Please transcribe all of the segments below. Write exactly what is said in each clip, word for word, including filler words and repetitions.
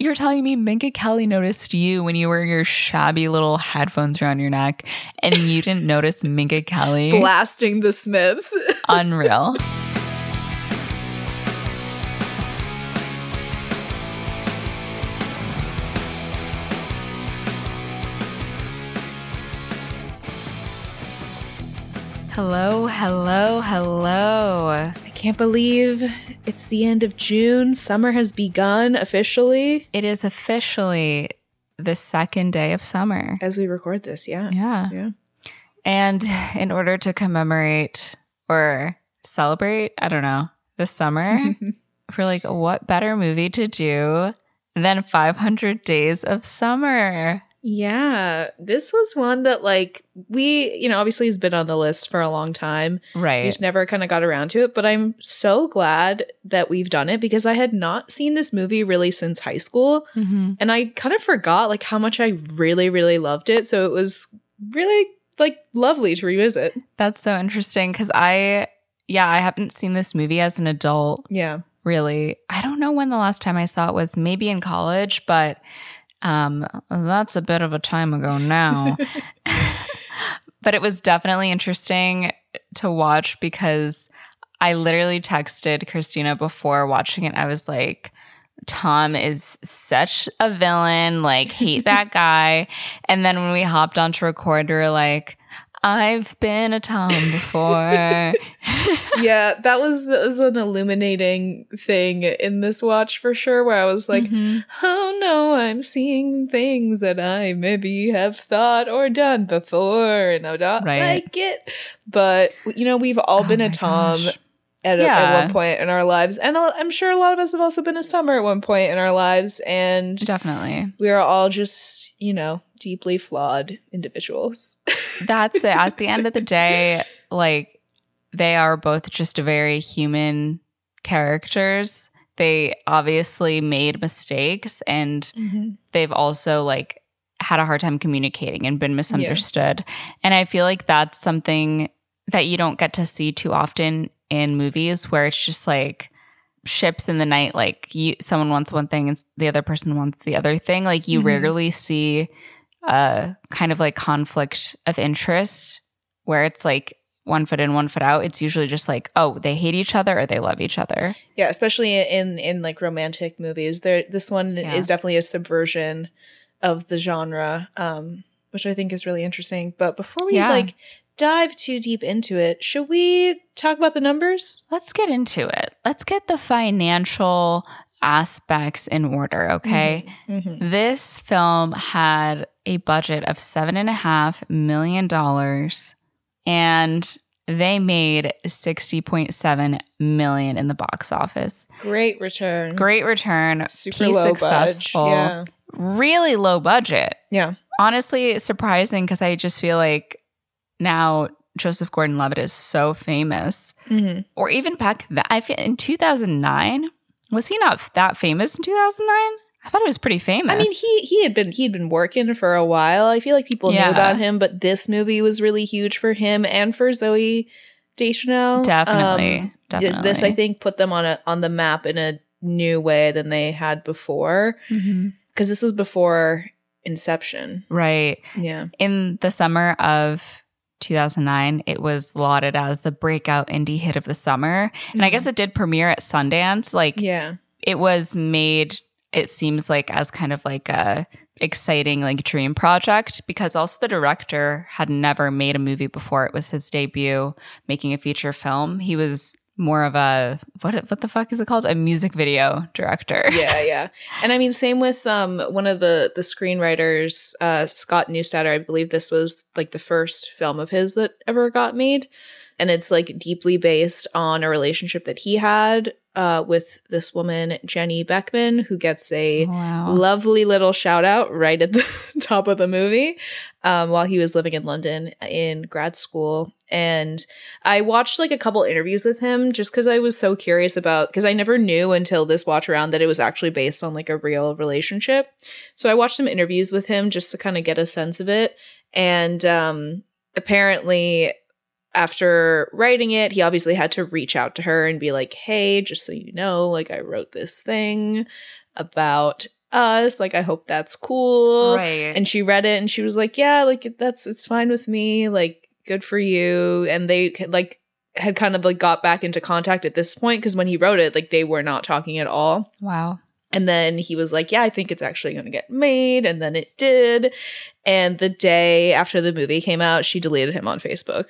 You're telling me Minka Kelly noticed you when you wore your shabby little headphones around your neck and you didn't notice Minka Kelly blasting the Smiths. Unreal. Hello, hello, hello. I can't believe it's the end of June. Summer has begun officially. It is officially the second day of summer. As we record this, yeah. Yeah. Yeah. And in order to commemorate or celebrate, I don't know, the summer, we're like, what better movie to do than five hundred Days of Summer? Yeah, this was one that, like, we, you know, obviously has been on the list for a long time. Right. We just never kind of got around to it. But I'm so glad that we've done it because I had not seen this movie really since high school. Mm-hmm. And I kind of forgot, like, how much I really, really loved it. So it was really, like, lovely to revisit. That's so interesting because I, yeah, I haven't seen this movie as an adult. Yeah. Really. I don't know when the last time I saw it was, maybe in college, but... Um, that's a bit of a time ago now, but it was definitely interesting to watch because I literally texted Christina before watching it. I was like, Tom is such a villain, like, hate that guy. And then when we hopped on to record, we were like, I've been a Tom before. Yeah, that was, that was an illuminating thing in this watch for sure, where I was like, mm-hmm. oh no, I'm seeing things that I maybe have thought or done before, and I don't right. like it. But, you know, we've all oh been a Tom at, yeah. a, at one point in our lives. And I'm sure a lot of us have also been a Summer at one point in our lives. And definitely. We are all just, you know, deeply flawed individuals. That's it. At the end of the day, like, they are both just very human characters. They obviously made mistakes, and mm-hmm. they've also, like, had a hard time communicating and been misunderstood. Yeah. And I feel like that's something that you don't get to see too often in movies, where it's just like ships in the night, like, you, someone wants one thing and the other person wants the other thing. Like, you mm-hmm. rarely see a kind of like conflict of interest where it's like one foot in, one foot out. It's usually just like, oh, they hate each other or they love each other. Yeah, especially in in like romantic movies. There, this one yeah. is definitely a subversion of the genre, um, which I think is really interesting. But before we yeah. like dive too deep into it, should we talk about the numbers? Let's get into it. Let's get the financial aspects in order, okay? Mm-hmm. Mm-hmm. This film had a budget of seven and a half million dollars, and they made sixty point seven million in the box office. Great return. Great return. Super P low successful. Budget. Yeah. Really low budget. Yeah. Honestly, it's surprising because I just feel like now Joseph Gordon-Levitt is so famous, mm-hmm. or even back that I feel in two thousand nine, was he not that famous in two thousand nine? I thought he was pretty famous. I mean, he he had been he had been working for a while. I feel like people yeah. knew about him, but this movie was really huge for him and for Zooey Deschanel. Definitely, um, definitely. This, I think, put them on a on the map in a new way than they had before, because mm-hmm. this was before Inception, right? Yeah, in the summer of two thousand nine, it was lauded as the breakout indie hit of the summer. And mm-hmm. I guess it did premiere at Sundance. Like, yeah. it was made, it seems like, as kind of like a exciting, like, dream project, because also the director had never made a movie before. It was his debut making a feature film. He was more of a, what what the fuck is it called? A music video director. Yeah, yeah. And I mean, same with um one of the, the screenwriters, uh, Scott Neustadter. I believe this was like the first film of his that ever got made. And it's like deeply based on a relationship that he had uh, with this woman, Jenny Beckman, who gets a wow. lovely little shout out right at the top of the movie um, while he was living in London in grad school. And I watched like a couple interviews with him just because I was so curious about, because I never knew until this watch around that it was actually based on like a real relationship. So I watched some interviews with him just to kind of get a sense of it. And um, apparently... after writing it, he obviously had to reach out to her and be like, hey, just so you know, like, I wrote this thing about us. Like, I hope that's cool. Right. And she read it and she was like, yeah, like, that's, it's fine with me. Like, good for you. And they, like, had kind of, like, got back into contact at this point because when he wrote it, like, they were not talking at all. Wow. And then he was like, yeah, I think it's actually going to get made. And then it did. And the day after the movie came out, she deleted him on Facebook.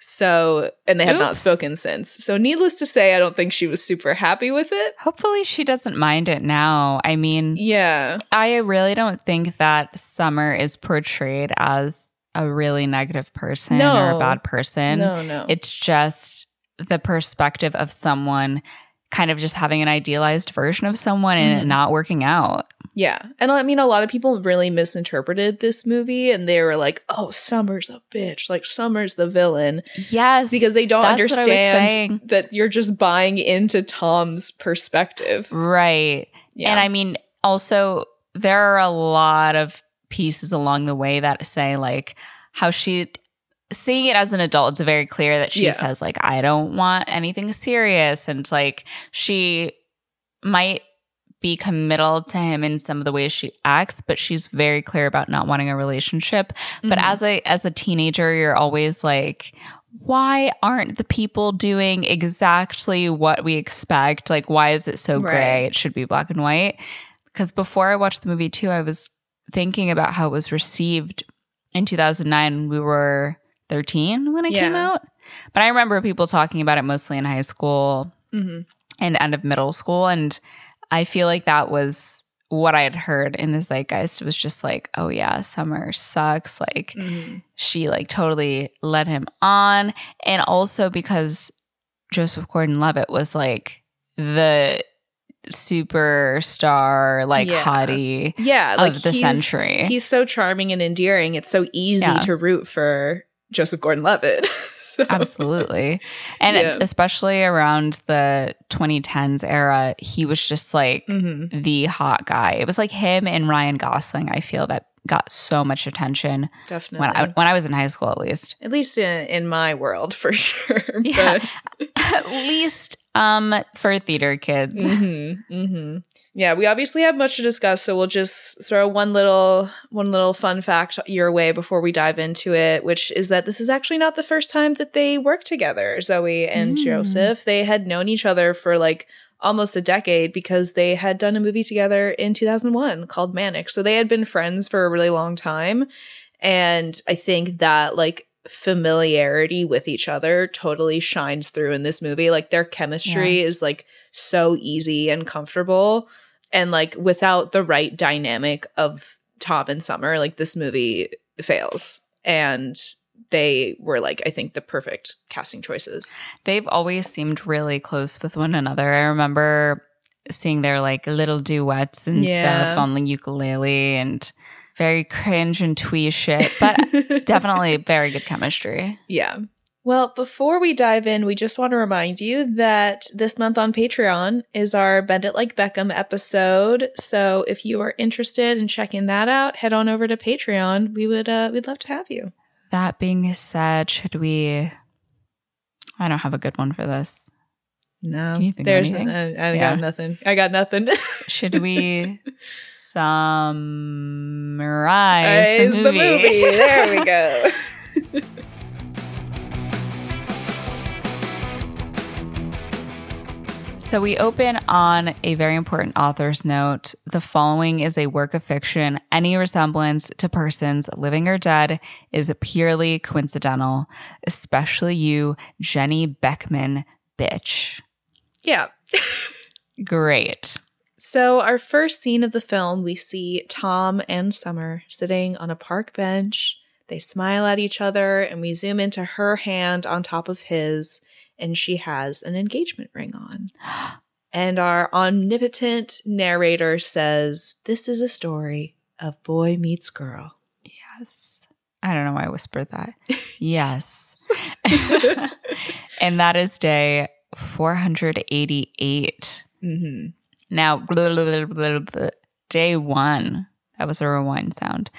So, and they Oops. have not spoken since. So needless to say, I don't think she was super happy with it. Hopefully she doesn't mind it now. I mean, yeah, I really don't think that Summer is portrayed as a really negative person no. or a bad person. No, no. It's just the perspective of someone kind of just having an idealized version of someone and mm-hmm. it not working out. Yeah. And I mean, a lot of people really misinterpreted this movie and they were like, oh, Summer's a bitch. Like, Summer's the villain. Yes. Because they don't understand that you're just buying into Tom's perspective. Right. Yeah. And I mean, also, there are a lot of pieces along the way that say, like, how she... Seeing it as an adult, it's very clear that she yeah. says, like, I don't want anything serious. And, like, she might be committal to him in some of the ways she acts, but she's very clear about not wanting a relationship. Mm-hmm. But as a as a teenager, you're always like, why aren't the people doing exactly what we expect? Like, why is it so right. gray? It should be black and white. Because before I watched the movie, too, I was thinking about how it was received in two thousand nine. We were... thirteen when it yeah. came out, but I remember people talking about it mostly in high school mm-hmm. and end of middle school, and I feel like that was what I had heard in the zeitgeist. It was just like, oh yeah, Summer sucks, like mm-hmm. she like totally led him on. And also because Joseph Gordon-Levitt was like the superstar, like yeah. hottie yeah, like, of the he's, century. He's so charming and endearing. It's so easy yeah. to root for Joseph Gordon-Levitt. So. Absolutely. And yeah. especially around the twenty tens era, he was just like mm-hmm. the hot guy. It was like him and Ryan Gosling, I feel, that got so much attention. Definitely. When I, when I was in high school, at least. At least in, in my world, for sure. Yeah. At least um, for theater kids. Mm-hmm. Mm-hmm. Yeah, we obviously have much to discuss, so we'll just throw one little one little fun fact your way before we dive into it, which is that this is actually not the first time that they worked together, Zoe and mm. Joseph. They had known each other for like almost a decade because they had done a movie together in two thousand one called Manic. So they had been friends for a really long time, and I think that like familiarity with each other totally shines through in this movie. Like, their chemistry yeah. is like so easy and comfortable, and like without the right dynamic of Tom and Summer, like this movie fails. And they were like, I think, the perfect casting choices. They've always seemed really close with one another. I remember seeing their like little duets and yeah. stuff on the ukulele, and very cringe and twee shit, but definitely very good chemistry. Yeah. Well, before we dive in, we just want to remind you that this month on Patreon is our Bend It Like Beckham episode. So if you are interested in checking that out, head on over to Patreon. We would, uh, we'd love to have you. That being said, should we... I don't have a good one for this. No. Can you think there's of anything? I, I yeah. got nothing. I got nothing. Should we... Summarize the movie. the movie. There we go. So we open on a very important author's note. The following is a work of fiction. Any resemblance to persons living or dead is purely coincidental, especially you, Jenny Beckman, bitch. Yeah. Great. So our first scene of the film, we see Tom and Summer sitting on a park bench. They smile at each other, and we zoom into her hand on top of his, and she has an engagement ring on. And our omnipotent narrator says, this is a story of boy meets girl. Yes. I don't know why I whispered that. Yes. And that is day four hundred eighty-eight. Mm-hmm. Now, blah, blah, blah, blah, day one, that was a rewind sound.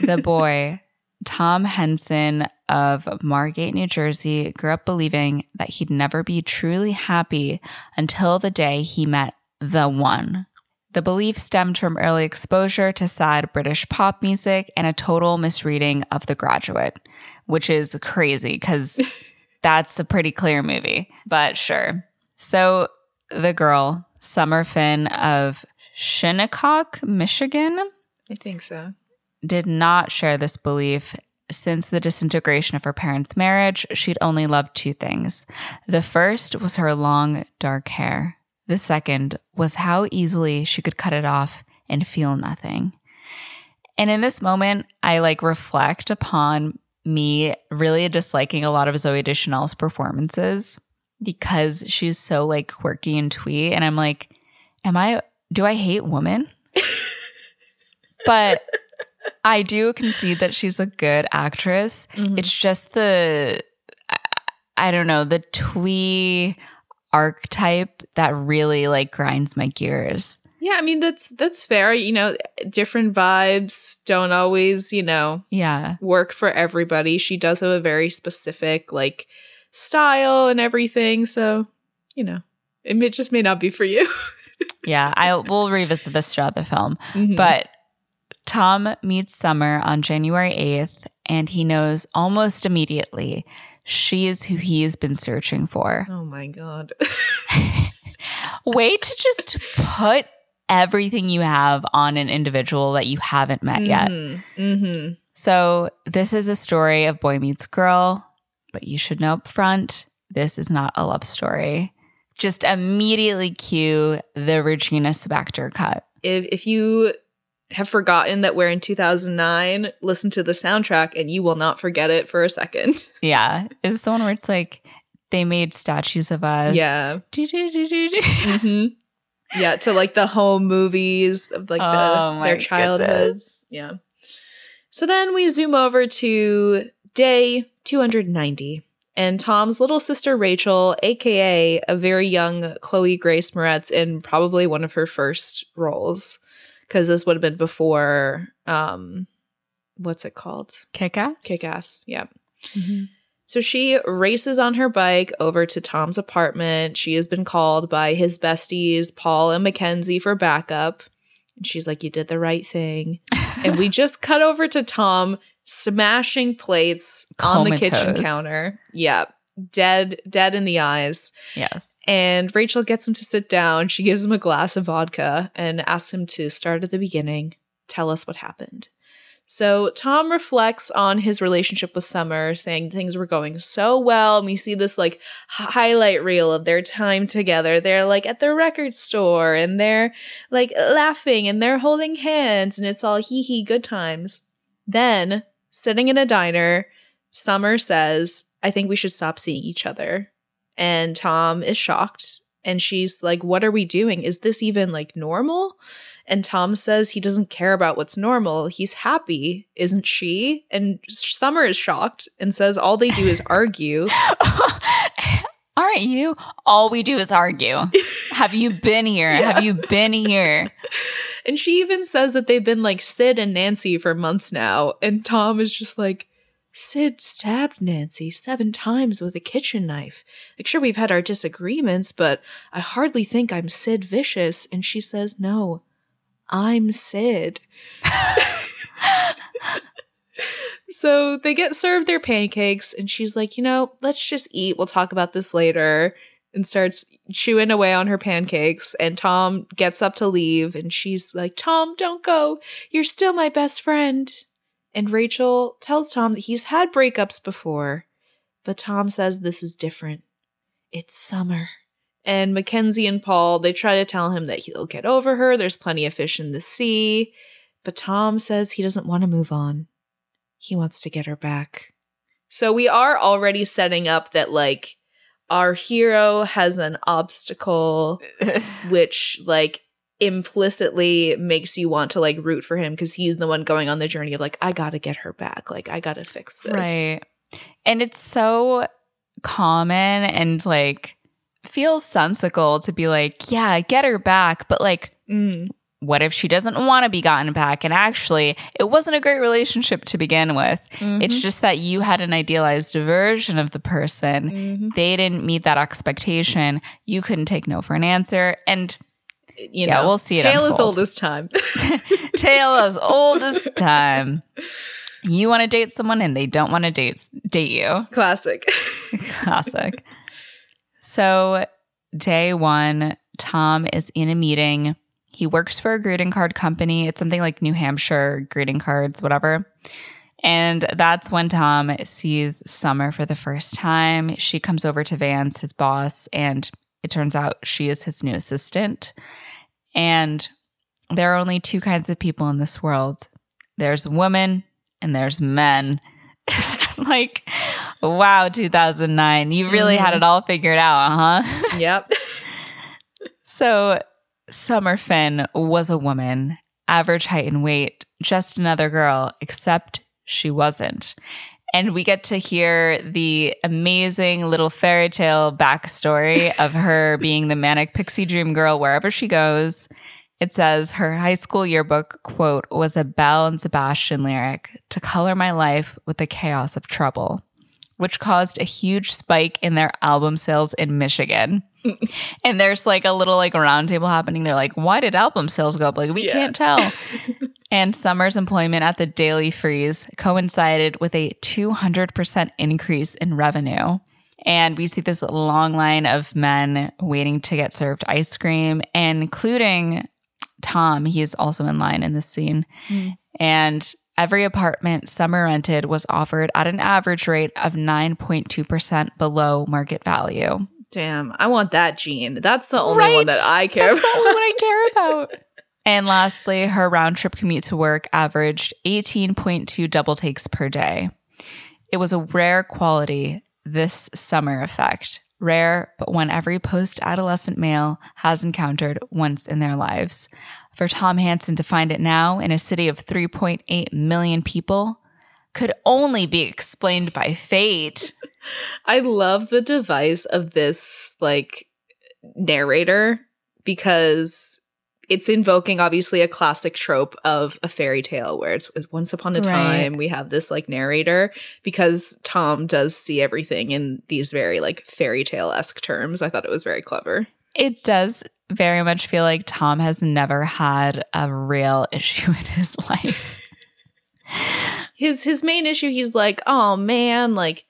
The boy, Tom Henson of Margate, New Jersey, grew up believing that he'd never be truly happy until the day he met the one. The belief stemmed from early exposure to sad British pop music and a total misreading of The Graduate, which is crazy because that's a pretty clear movie, but sure. So the girl, Summer Finn of Shinnecock, Michigan, I think so, did not share this belief. Since the disintegration of her parents' marriage, she'd only loved two things. The first was her long, dark hair. The second was how easily she could cut it off and feel nothing. And in this moment, I like reflect upon me really disliking a lot of Zooey Deschanel's performances because she's so like quirky and twee. And I'm like, am I, do I hate women? But I do concede that she's a good actress. Mm-hmm. It's just the, I, I don't know, the twee archetype that really like grinds my gears. Yeah, I mean, that's that's fair. You know, different vibes don't always, you know, yeah, work for everybody. She does have a very specific like style and everything. So, you know, it, it just may not be for you. Yeah, I will revisit this throughout the film. Mm-hmm. But Tom meets Summer on January eighth, and he knows almost immediately she is who he has been searching for. Oh, my God. Way to just put everything you have on an individual that you haven't met yet. Mm-hmm. So this is a story of boy meets girl, but you should know up front, this is not a love story. Just immediately cue the Regina Spektor cut. If, if you... have forgotten that we're in two thousand nine, listen to the soundtrack and you will not forget it for a second. Yeah. It's the one where it's like, they made statues of us. Yeah. Mm-hmm. Yeah, to like the home movies of like oh the, their childhoods. Goodness. Yeah. So then we zoom over to day two hundred ninety. And Tom's little sister, Rachel, a k a a very young Chloe Grace Moretz in probably one of her first roles. Because this would have been before, um, what's it called? Kick-Ass? Kick-Ass, yeah. Mm-hmm. So she races on her bike over to Tom's apartment. She has been called by his besties, Paul and Mackenzie, for backup. And she's like, you did the right thing. And we just cut over to Tom smashing plates Comatose. On the kitchen counter. Yeah. Dead, dead in the eyes. Yes. And Rachel gets him to sit down. She gives him a glass of vodka and asks him to start at the beginning. Tell us what happened. So Tom reflects on his relationship with Summer, saying things were going so well. And we see this like highlight reel of their time together. They're like at the record store and they're like laughing and they're holding hands and it's all hee hee good times. Then sitting in a diner, Summer says, I think we should stop seeing each other. And Tom is shocked. And she's like, what are we doing? Is this even like normal? And Tom says he doesn't care about what's normal. He's happy, isn't she? And Summer is shocked and says all they do is argue. Aren't you? All we do is argue. Have you been here? Yeah. Have you been here? And she even says that they've been like Sid and Nancy for months now. And Tom is just like, Sid stabbed Nancy seven times with a kitchen knife. Like, sure, we've had our disagreements, but I hardly think I'm Sid Vicious. And she says, no, I'm Sid. So they get served their pancakes, and she's like, you know, let's just eat. We'll talk about this later. And starts chewing away on her pancakes. And Tom gets up to leave, and she's like, Tom, don't go. You're still my best friend. And Rachel tells Tom that he's had breakups before, but Tom says this is different. It's Summer. And Mackenzie and Paul, they try to tell him that he'll get over her. There's plenty of fish in the sea. But Tom says he doesn't want to move on. He wants to get her back. So we are already setting up that, like, our hero has an obstacle, which, like, implicitly makes you want to like root for him because he's the one going on the journey of like, I gotta get her back, like I gotta fix this, right? And it's so common and like feels sensical to be like, yeah, get her back, but like mm. what if she doesn't want to be gotten back and actually it wasn't a great relationship to begin with? Mm-hmm. It's just that you had an idealized version of the person. Mm-hmm. They didn't meet that expectation. You couldn't take no for an answer, and you know, yeah, we'll see it. Tale unfold. As old as time. Tale as old as time. You want to date someone and they don't want to date date you. Classic. Classic. So day one, Tom is in a meeting. He works for a greeting card company. It's something like New Hampshire greeting cards, whatever. And that's when Tom sees Summer for the first time. She comes over to Vance, his boss, and it turns out she is his new assistant. And there are only two kinds of people in this world. There's women and there's men. Like, wow, two thousand nine. You really mm-hmm. had it all figured out, huh? Yep. So Summer Finn was a woman, average height and weight, just another girl, except she wasn't. And we get to hear the amazing little fairy tale backstory of her being the manic pixie dream girl wherever she goes. It says her high school yearbook quote was a Belle and Sebastian lyric to color my life with the chaos of trouble, which caused a huge spike in their album sales in Michigan. And there's like a little like roundtable happening. They're like, why did album sales go up? Like, we yeah. can't tell. And Summer's employment at the Daily Freeze coincided with a two hundred percent increase in revenue. And we see this long line of men waiting to get served ice cream, including Tom. He's also in line in this scene. Mm. And every apartment Summer rented was offered at an average rate of nine point two percent below market value. Damn, I want that gene. That's the only right? one that I care That's about. That's the only one I care about. And lastly, her round-trip commute to work averaged eighteen point two double takes per day. It was a rare quality, this Summer effect. Rare, but one every post-adolescent male has encountered once in their lives. For Tom Hansen to find it now in a city of three point eight million people could only be explained by fate. I love the device of this, like, narrator, because it's invoking, obviously, a classic trope of a fairy tale where it's once upon a time right. we have this, like, narrator, because Tom does see everything in these very, like, fairy tale-esque terms. I thought it was very clever. It does very much feel like Tom has never had a real issue in his life. his his main issue, he's like, oh, man, like,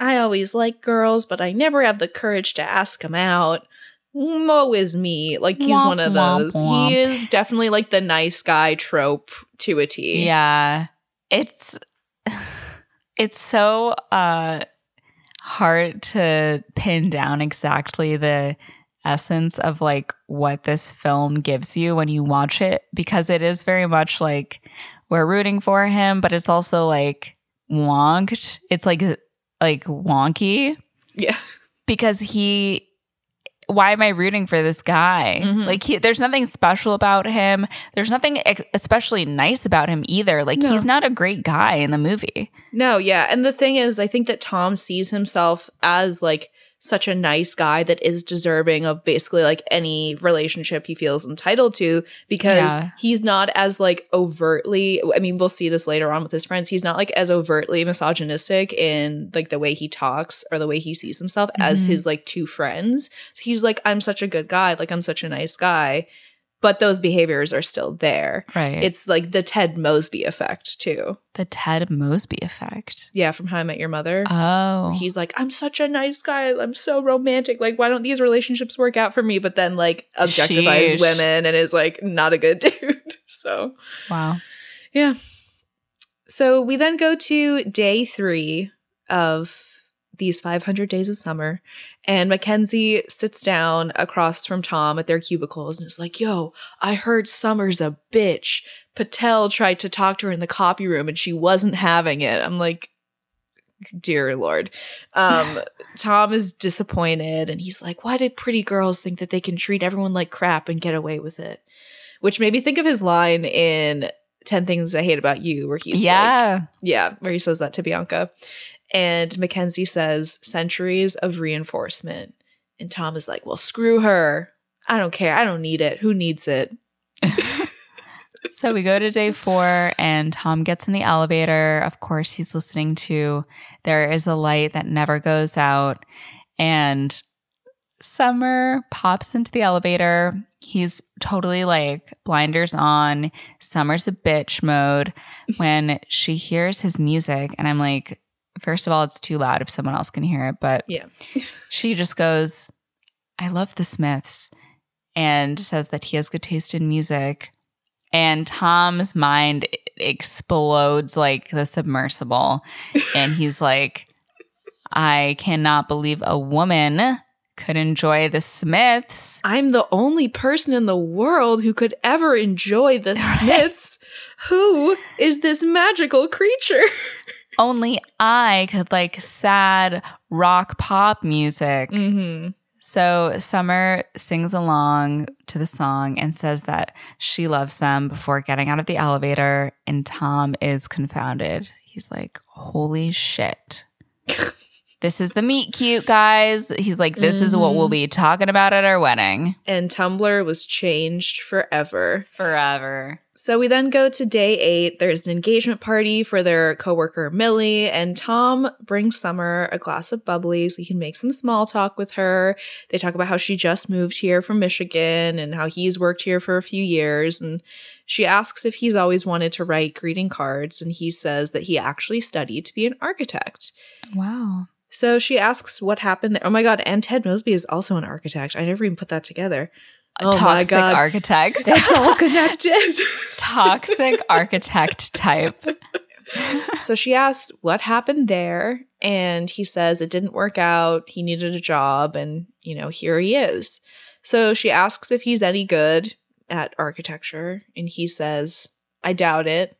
I always like girls, but I never have the courage to ask them out. Woe is me. Like, he's womp, one of those. Womp, womp. He is definitely like the nice guy trope to a T. Yeah. It's it's so uh, hard to pin down exactly the essence of like what this film gives you when you watch it, because it is very much like we're rooting for him, but it's also like wonked. It's like like wonky. Yeah. Because he... why am I rooting for this guy? Mm-hmm. Like, he, there's nothing special about him. There's nothing ex- especially nice about him either. Like, no. He's not a great guy in the movie. No, yeah. And the thing is, I think that Tom sees himself as, like, such a nice guy that is deserving of basically, like, any relationship he feels entitled to, because yeah. he's not as, like, overtly – I mean, we'll see this later on with his friends. He's not, like, as overtly misogynistic in, like, the way he talks or the way he sees himself mm-hmm. as his, like, two friends. So he's like, I'm such a good guy. Like, I'm such a nice guy. But those behaviors are still there. Right. It's, like, the Ted Mosby effect, too. The Ted Mosby effect. Yeah, from How I Met Your Mother. Oh. He's like, I'm such a nice guy. I'm so romantic. Like, why don't these relationships work out for me? But then, like, objectifies Sheesh. women and is, like, not a good dude. So. Wow. Yeah. So we then go to day three of these five hundred Days of Summer. And Mackenzie sits down across from Tom at their cubicles and is like, yo, I heard Summer's a bitch. Patel tried to talk to her in the copy room and she wasn't having it. I'm like, dear Lord. Um, Tom is disappointed and he's like, why did pretty girls think that they can treat everyone like crap and get away with it? Which made me think of his line in ten Things I Hate About You, where he's yeah. like, yeah, where he says that to Bianca. And Mackenzie says, centuries of reinforcement. And Tom is like, well, screw her. I don't care. I don't need it. Who needs it? So we go to day four, and Tom gets in the elevator. Of course, he's listening to There Is a Light That Never Goes Out. And Summer pops into the elevator. He's totally like blinders on. Summer's a bitch mode when she hears his music. And I'm like, first of all, it's too loud if someone else can hear it. But yeah, she just goes, I love the Smiths, and says that he has good taste in music. And Tom's mind explodes like the submersible. And he's like, I cannot believe a woman could enjoy the Smiths. I'm the only person in the world who could ever enjoy the Smiths. Who is this magical creature? Only I could like sad rock pop music. Mm-hmm. So Summer sings along to the song and says that she loves them before getting out of the elevator. And Tom is confounded. He's like, holy shit. This is the meet cute, guys. He's like, this mm-hmm. is what we'll be talking about at our wedding. And Tumblr was changed forever. Forever. So we then go to day eight. There's an engagement party for their coworker Millie, and Tom brings Summer a glass of bubbly so he can make some small talk with her. They talk about how she just moved here from Michigan and how he's worked here for a few years. And she asks if he's always wanted to write greeting cards, and he says that he actually studied to be an architect. Wow. So she asks what happened there. Oh, my God. And Ted Mosby is also an architect. I never even put that together. Oh, toxic my God. Architects. It's all connected. Toxic architect type. So she asks what happened there. And he says it didn't work out. He needed a job. And, you know, here he is. So she asks if he's any good at architecture. And he says, I doubt it.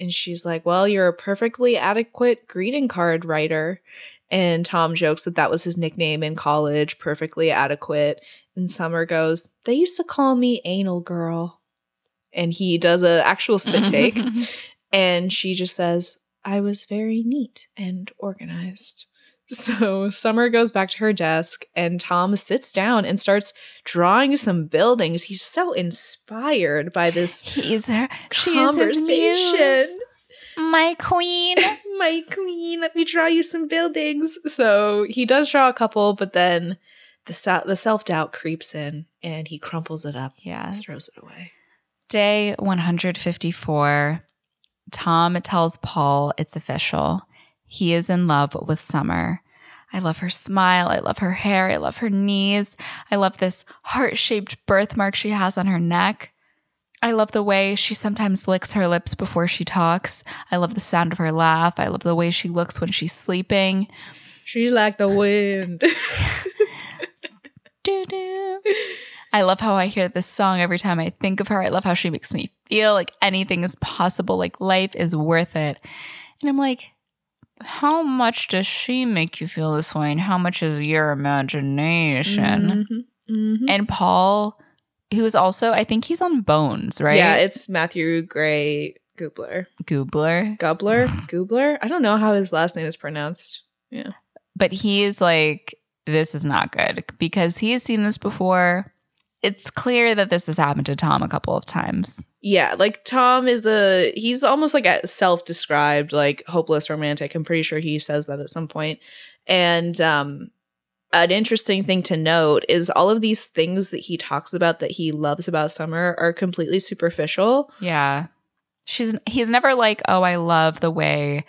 And she's like, well, you're a perfectly adequate greeting card writer. And Tom jokes that that was his nickname in college, perfectly adequate. And Summer goes, they used to call me anal girl. And he does an actual spit take. And she just says, I was very neat and organized. So Summer goes back to her desk, and Tom sits down and starts drawing some buildings. He's so inspired by this He's her, conversation. She is his muse. My queen. My queen, let me draw you some buildings. So he does draw a couple, but then the so- the self-doubt creeps in, and he crumples it up yes. and throws it away. Day one hundred fifty-four, Tom tells Paul it's official. He is in love with Summer. I love her smile. I love her hair. I love her knees. I love this heart-shaped birthmark she has on her neck. I love the way she sometimes licks her lips before she talks. I love the sound of her laugh. I love the way she looks when she's sleeping. She's like the wind. Doo-doo. I love how I hear this song every time I think of her. I love how she makes me feel like anything is possible, like life is worth it. And I'm like, how much does she make you feel this way? And how much is your imagination? Mm-hmm, mm-hmm. And Paul, who is also, I think he's on Bones, right? Yeah, it's Matthew Gray Gubler. Gubler? Gubler? Gubler? I don't know how his last name is pronounced. Yeah. But he's like, this is not good because he has seen this before. It's clear that this has happened to Tom a couple of times. Yeah, like Tom is a, he's almost like a self-described, like hopeless romantic. I'm pretty sure he says that at some point. And, um, an interesting thing to note is all of these things that he talks about that he loves about Summer are completely superficial. Yeah. She's he's never like, oh, I love the way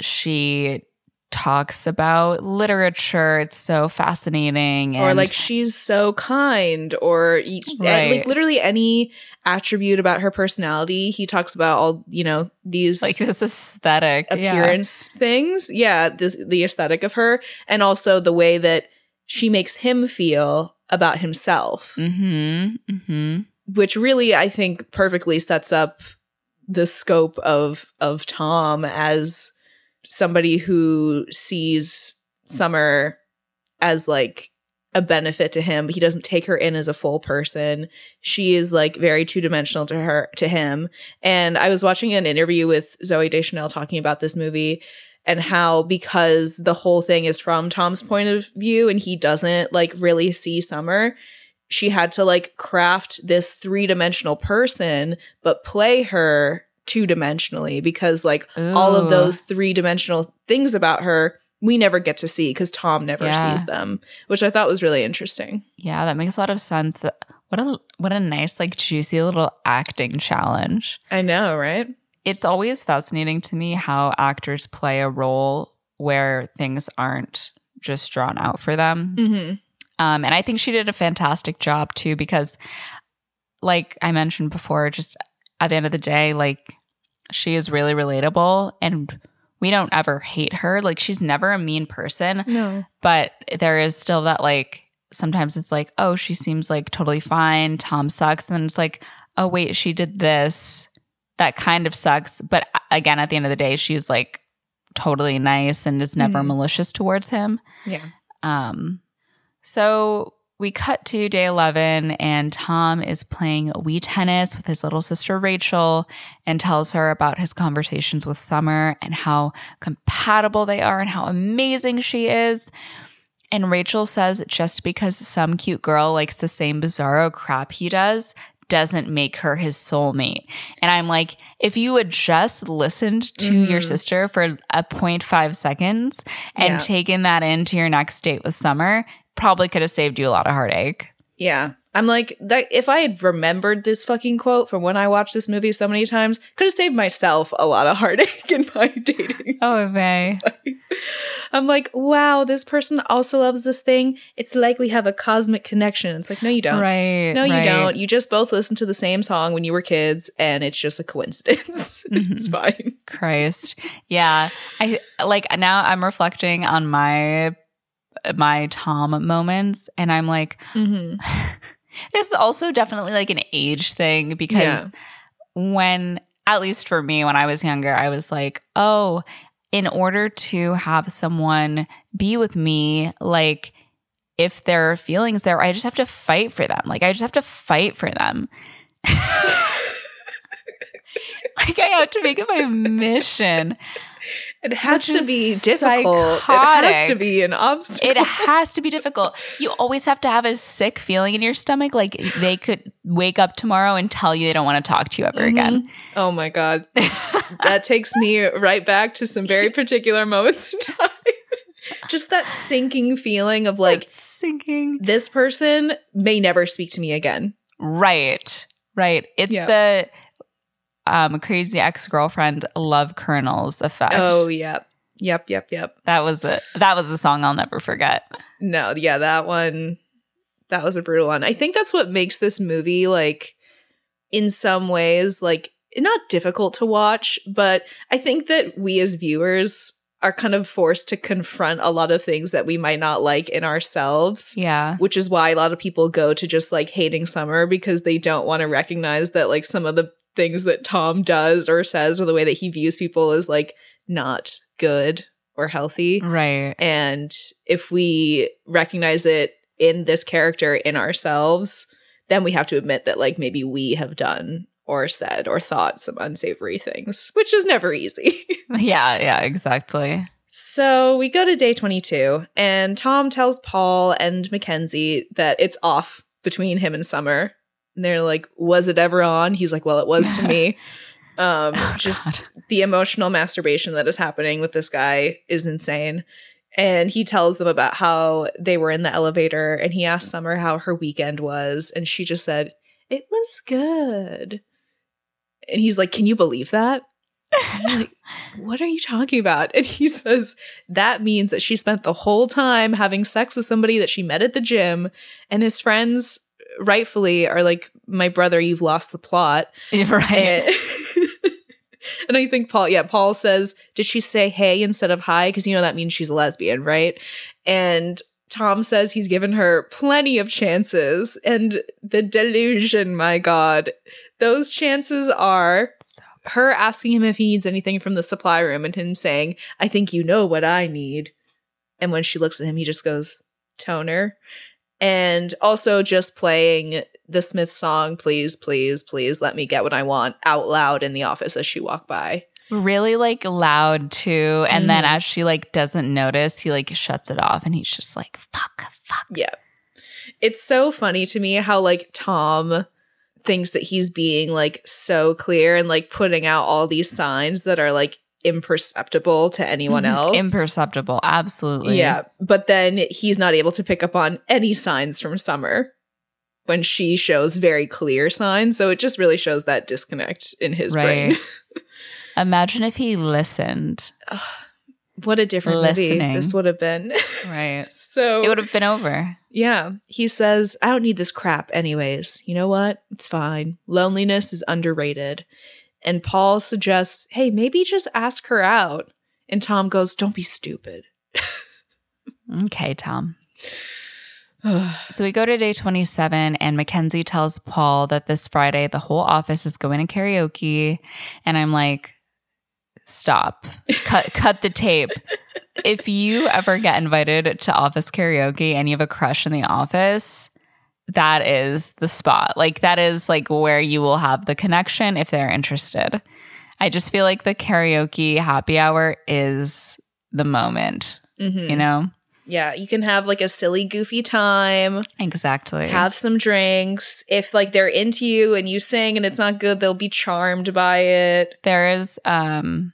she talks about literature. It's so fascinating. And or like she's so kind or right. like literally any attribute about her personality. He talks about all, you know, these like this aesthetic appearance yeah. things. Yeah. This, the aesthetic of her and also the way that she makes him feel about himself, mm-hmm. Mm-hmm. which really, I think perfectly sets up the scope of, of Tom as somebody who sees Summer as like a benefit to him, but he doesn't take her in as a full person. She is like very two-dimensional to her to him. And I was watching an interview with Zooey Deschanel talking about this movie and how because the whole thing is from Tom's point of view and he doesn't like really see Summer, she had to like craft this three-dimensional person but play her two-dimensionally because like Ooh. All of those three-dimensional things about her we never get to see because Tom never yeah. sees them, which I thought was really interesting. Yeah, that makes a lot of sense. What a what a nice, like, juicy little acting challenge. I know, right? It's always fascinating to me how actors play a role where things aren't just drawn out for them. Mm-hmm. Um, and I think she did a fantastic job, too, because like I mentioned before, just at the end of the day, like, she is really relatable and we don't ever hate her. Like, she's never a mean person. No. But there is still that, like, sometimes it's like, oh, she seems like totally fine. Tom sucks. And then it's like, oh, wait, she did this. That kind of sucks. But again, at the end of the day, she's like totally nice and is never mm-hmm. malicious towards him. Yeah. Um. So we cut to day eleven and Tom is playing Wii tennis with his little sister Rachel and tells her about his conversations with Summer and how compatible they are and how amazing she is. And Rachel says just because some cute girl likes the same bizarro crap he does doesn't make her his soulmate. And I'm like, if you had just listened to mm. your sister for a zero point five seconds and yeah. taken that into your next date with Summer, probably could have saved you a lot of heartache. Yeah. I'm like, that, if I had remembered this fucking quote from when I watched this movie so many times, could have saved myself a lot of heartache in my dating. Oh, okay. Like, I'm like, wow, this person also loves this thing. It's like we have a cosmic connection. It's like, no, you don't. Right. No, you right. don't. You just both listened to the same song when you were kids, and it's just a coincidence. Mm-hmm. It's fine. Christ. Yeah. I like, now I'm reflecting on my my Tom moments, and I'm like, mm-hmm. this is also definitely like an age thing because yeah. when, at least for me, when I was younger, I was like, oh, in order to have someone be with me, like if there are feelings there, I just have to fight for them. Like I just have to fight for them. Like I have to make it my mission. It has Which to be difficult. Psychotic. It has to be an obstacle. It has to be difficult. You always have to have a sick feeling in your stomach. Like they could wake up tomorrow and tell you they don't want to talk to you ever mm-hmm. again. Oh my God. That takes me right back to some very particular moments in time. Just that sinking feeling of like, That's sinking. This person may never speak to me again. Right. Right. It's yeah. the... Um, Crazy Ex-Girlfriend Love Kernels effect. Oh, yep. Yep, yep, yep. That was a that was a song I'll never forget. No, yeah, that one, that was a brutal one. I think that's what makes this movie, like, in some ways, like, not difficult to watch, but I think that we as viewers are kind of forced to confront a lot of things that we might not like in ourselves. Yeah. Which is why a lot of people go to just, like, hating Summer because they don't want to recognize that, like, some of the things that Tom does or says or the way that he views people is like not good or healthy. Right. And if we recognize it in this character, in ourselves, then we have to admit that like maybe we have done or said or thought some unsavory things, which is never easy. Yeah, yeah, exactly. So we go to day twenty-two and Tom tells Paul and Mackenzie that it's off between him and Summer. And they're like, was it ever on? He's like, well, it was to me. Um, oh, just God. The emotional masturbation that is happening with this guy is insane. And he tells them about how they were in the elevator and he asked Summer how her weekend was. And she just said, it was good. And he's like, can you believe that? And I'm like, what are you talking about? And he says, that means that she spent the whole time having sex with somebody that she met at the gym and his friends rightfully are like, my brother, you've lost the plot. Right. And, and I think Paul, yeah, Paul says, did she say hey instead of hi? Because you know that means she's a lesbian, right? And Tom says he's given her plenty of chances. And the delusion, my God. Those chances are her asking him if he needs anything from the supply room and him saying, I think you know what I need. And when she looks at him, he just goes, toner. And also just playing the Smiths song, Please, Please, Please Let Me Get What I Want, out loud in the office as she walked by. Really, like, loud, too. And mm. then as she, like, doesn't notice, he, like, shuts it off. And he's just like, fuck, fuck. Yeah. It's so funny to me how, like, Tom thinks that he's being, like, so clear and, like, putting out all these signs that are, like, imperceptible to anyone else. Imperceptible, absolutely. Yeah, but then he's not able to pick up on any signs from Summer when she shows very clear signs. So it just really shows that disconnect in his right. brain. Imagine if he listened. Ugh, what a different Listening. movie this would have been. Right. So it would have been over. Yeah. He says, I don't need this crap anyways. You know what? It's fine. Loneliness is underrated. And Paul suggests, hey, maybe just ask her out. And Tom goes, don't be stupid. Okay, Tom. So we go to day twenty-seven, and Mackenzie tells Paul that this Friday the whole office is going to karaoke. And I'm like, stop. Cut cut the tape. If you ever get invited to office karaoke and you have a crush in the office, that is the spot. Like, that is like where you will have the connection if they're interested. I just feel like the karaoke happy hour is the moment, mm-hmm. you know? Yeah, you can have like a silly, goofy time. Exactly. Have some drinks. If like they're into you and you sing and it's not good, they'll be charmed by it. There is, um,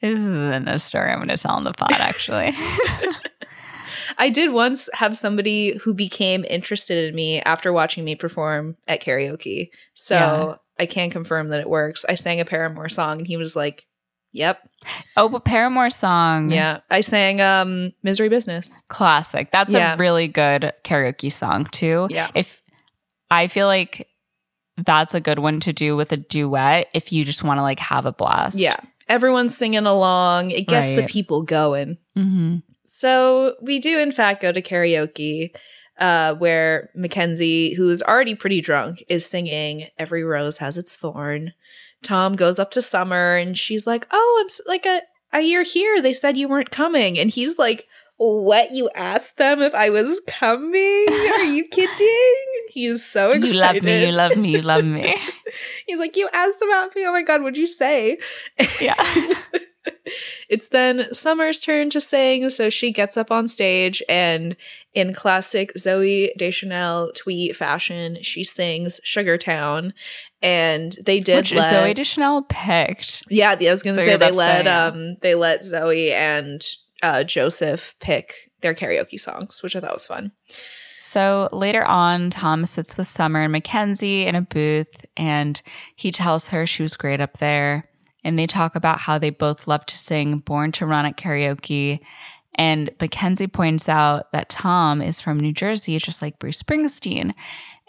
this isn't a story I'm going to tell on the pod, actually. I did once have somebody who became interested in me after watching me perform at karaoke. So yeah. I can confirm that it works. I sang a Paramore song and he was like, yep. Oh, but Paramore song. Yeah. I sang um, Misery Business. Classic. That's yeah. a really good karaoke song too. Yeah. If I feel like that's a good one to do with a duet if you just want to like have a blast. Yeah. Everyone's singing along. It gets right. the people going. Mm-hmm. So we do, in fact, go to karaoke uh, where Mackenzie, who's already pretty drunk, is singing Every Rose Has Its Thorn. Tom goes up to Summer and she's like, oh, I'm s- like, a, a you're here. They said you weren't coming. And he's like, what? You asked them if I was coming? Are you kidding? He's so excited. You love me. You love me. You love me. He's like, you asked about me. Oh, my God. What'd you say? Yeah. It's then Summer's turn to sing, so she gets up on stage, and in classic Zooey Deschanel tweet fashion, she sings Sugar Town, and they did Which let- Zooey Deschanel picked. Yeah, I was going to say they let um, they let Zooey and uh, Joseph pick their karaoke songs, which I thought was fun. So later on, Tom sits with Summer and Mackenzie in a booth, and he tells her she was great up there. And they talk about how they both love to sing Born to Run at karaoke. And Mackenzie points out that Tom is from New Jersey, just like Bruce Springsteen.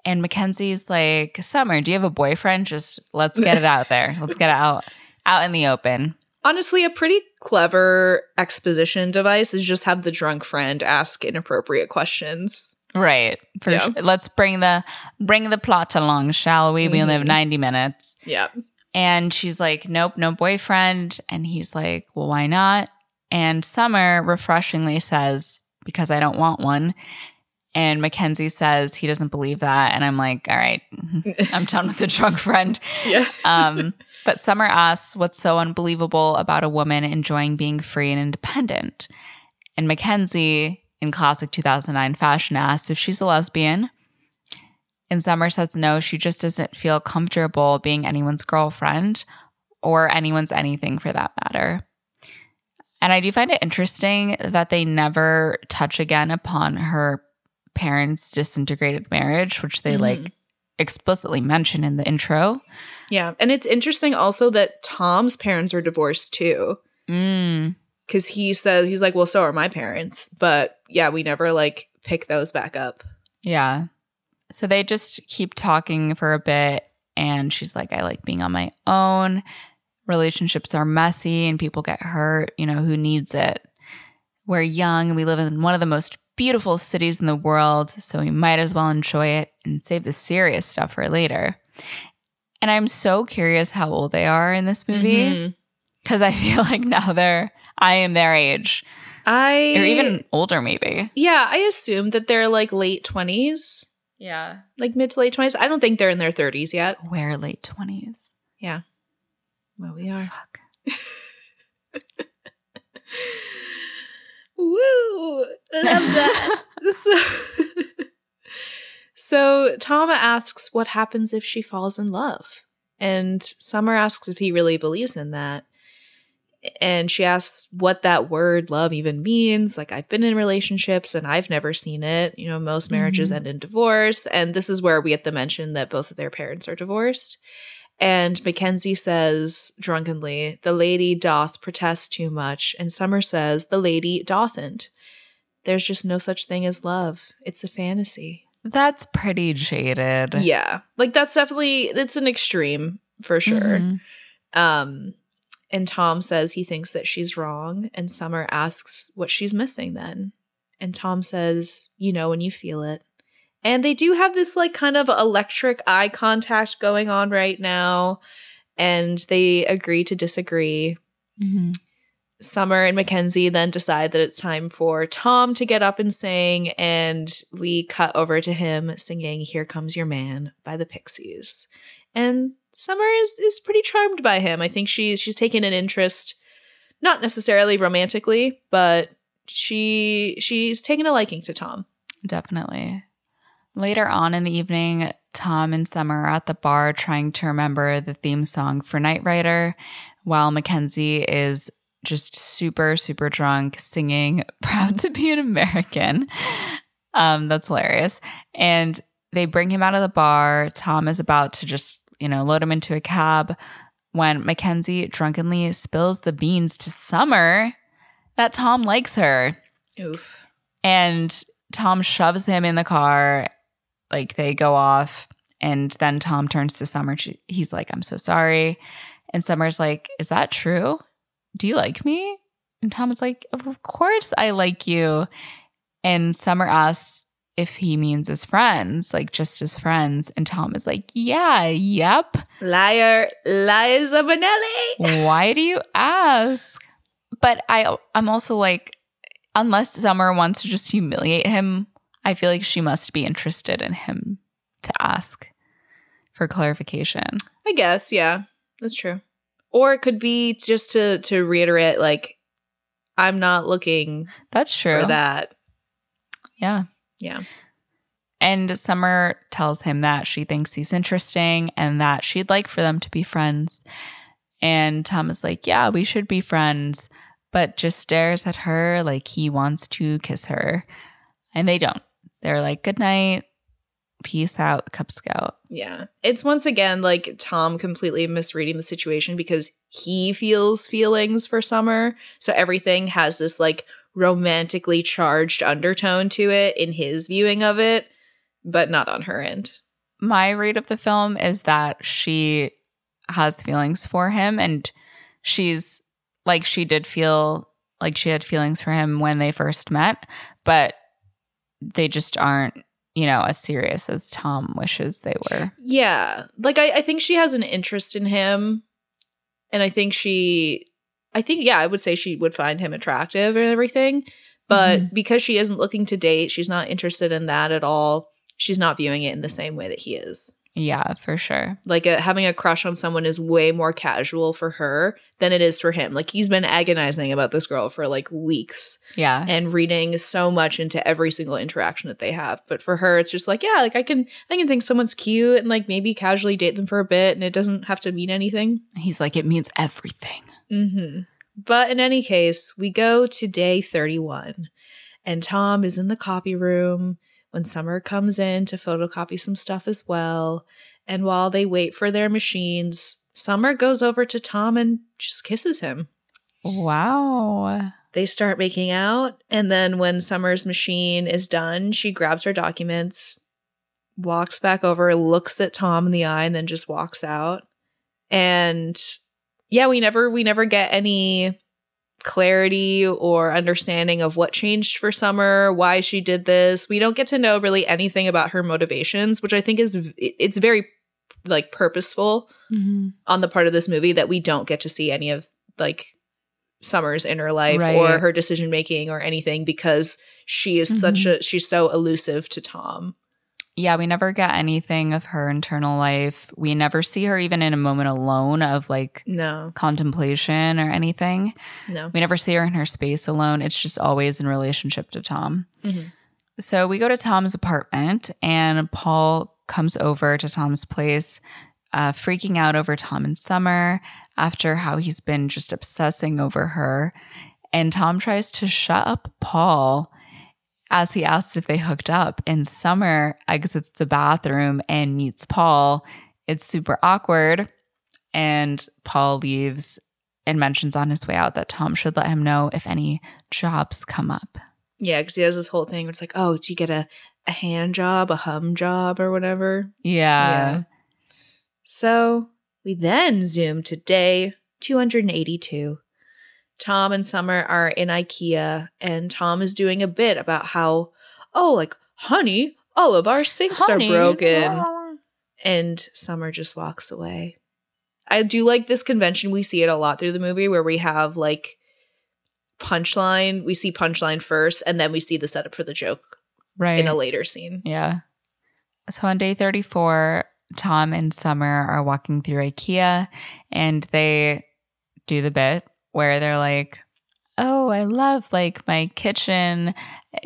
And Mackenzie's like, Summer, do you have a boyfriend? Just let's get it out there. Let's get it out, out in the open. Honestly, a pretty clever exposition device is just have the drunk friend ask inappropriate questions. Right. For yeah. sure. Let's bring the bring the plot along, shall we? Mm-hmm. We only have ninety minutes. Yeah. And she's like, nope, no boyfriend. And he's like, well, why not? And Summer refreshingly says, because I don't want one. And Mackenzie says he doesn't believe that. And I'm like, all right, I'm done with the drunk friend. Yeah. um, but Summer asks what's so unbelievable about a woman enjoying being free and independent. And Mackenzie, in classic two thousand nine fashion, asks if she's a lesbian. And Summer says no, she just doesn't feel comfortable being anyone's girlfriend or anyone's anything for that matter. And I do find it interesting that they never touch again upon her parents' disintegrated marriage, which they mm-hmm. like explicitly mention in the intro. Yeah. And it's interesting also that Tom's parents are divorced too. Mm. Because he says, he's like, well, so are my parents. But yeah, we never like pick those back up. Yeah. So they just keep talking for a bit, and she's like, I like being on my own. Relationships are messy, and people get hurt. You know, who needs it? We're young, and we live in one of the most beautiful cities in the world, so we might as well enjoy it and save the serious stuff for later. And I'm so curious how old they are in this movie, because mm-hmm. I feel like now they're – I am their age. I – Or even older, maybe. Yeah, I assume that they're like late twenties. Yeah. Like mid to late twenties. I don't think they're in their thirties yet. We're late twenties. Yeah. Well, we are. Fuck. Woo! Love that. so, so Tom asks what happens if she falls in love. And Summer asks if he really believes in that. And she asks what that word love even means. Like, I've been in relationships and I've never seen it. You know, most marriages mm-hmm. end in divorce. And this is where we get the mention that both of their parents are divorced. And Mackenzie says drunkenly, the lady doth protest too much. And Summer says, the lady dothent. There's just no such thing as love. It's a fantasy. That's pretty jaded. Yeah. Like, that's definitely, it's an extreme for sure. Mm-hmm. Um, and Tom says he thinks that she's wrong. And Summer asks what she's missing then. And Tom says, you know, when you feel it. And they do have this like kind of electric eye contact going on right now. And they agree to disagree. Mm-hmm. Summer and Mackenzie then decide that it's time for Tom to get up and sing, and we cut over to him singing Here Comes Your Man by the Pixies. And Summer is is pretty charmed by him. I think she's she's taken an interest, not necessarily romantically, but she she's taken a liking to Tom. Definitely. Later on in the evening, Tom and Summer are at the bar trying to remember the theme song for Knight Rider, while Mackenzie is just super, super drunk, singing Proud to Be an American. Um, that's hilarious. And they bring him out of the bar. Tom is about to just, you know, load him into a cab when Mackenzie drunkenly spills the beans to Summer that Tom likes her. Oof. And Tom shoves him in the car. Like, they go off. And then Tom turns to Summer. She, he's like, I'm so sorry. And Summer's like, is that true? Do you like me? And Tom is like, of course I like you. And Summer asks if he means as friends, like just as friends. And Tom is like, yeah, yep. Liar, Liza Minnelli. Why do you ask? But I, I'm also like, unless Summer wants to just humiliate him, I feel like she must be interested in him to ask for clarification. I guess, yeah, that's true. Or it could be just to, to reiterate, like, I'm not looking That's true. For that. Yeah. Yeah. And Summer tells him that she thinks he's interesting and that she'd like for them to be friends. And Tom is like, yeah, we should be friends, but just stares at her like he wants to kiss her. And they don't. They're like, good night. Peace out, Cub Scout. Yeah. It's once again like Tom completely misreading the situation because he feels feelings for Summer. So everything has this like romantically charged undertone to it in his viewing of it, but not on her end. My read of the film is that she has feelings for him, and she's like, she did feel like she had feelings for him when they first met, but they just aren't, you know, as serious as Tom wishes they were. Yeah. Like, I, I think she has an interest in him. And I think she, I think, yeah, I would say she would find him attractive and everything. But mm-hmm. because she isn't looking to date, she's not interested in that at all. She's not viewing it in the same way that he is. Yeah, for sure. Like, a, having a crush on someone is way more casual for her than it is for him. Like, he's been agonizing about this girl for, like, weeks. Yeah. And reading so much into every single interaction that they have. But for her, it's just like, yeah, like, I can I can think someone's cute and, like, maybe casually date them for a bit, and it doesn't have to mean anything. He's like, it means everything. Mm-hmm. But in any case, we go to day thirty-one, and Tom is in the copy room when Summer comes in to photocopy some stuff as well. And while they wait for their machines, Summer goes over to Tom and just kisses him. Wow. They start making out. And then when Summer's machine is done, she grabs her documents, walks back over, looks at Tom in the eye, and then just walks out. And yeah, we never, we never get any clarity or understanding of what changed for Summer, why she did this. We don't get to know really anything about her motivations, which I think is, it's very like purposeful mm-hmm. on the part of this movie that we don't get to see any of like Summer's inner life right. or her decision making or anything, because she is mm-hmm. such a, she's so elusive to Tom. Yeah, we never get anything of her internal life. We never see her even in a moment alone of like no. contemplation or anything. No. We never see her in her space alone. It's just always in relationship to Tom. Mm-hmm. So we go to Tom's apartment, and Paul comes over to Tom's place, uh, freaking out over Tom and Summer, after how he's been just obsessing over her. And Tom tries to shut up Paul as he asks if they hooked up. And Summer exits the bathroom and meets Paul. It's super awkward. And Paul leaves and mentions on his way out that Tom should let him know if any jobs come up. Yeah, because he has this whole thing where it's like, oh, do you get a, a hand job, a hum job, or whatever? Yeah. yeah. So we then zoom to day two hundred eighty-two. Tom and Summer are in IKEA, and Tom is doing a bit about how, oh, like, honey, all of our sinks honey. are broken. Yeah. And Summer just walks away. I do like this convention. We see it a lot through the movie where we have, like, punchline. We see punchline first, and then we see the setup for the joke right in a later scene. Yeah. So on day thirty-four, Tom and Summer are walking through IKEA, and they do the bit where they're like, oh, I love, like, my kitchen.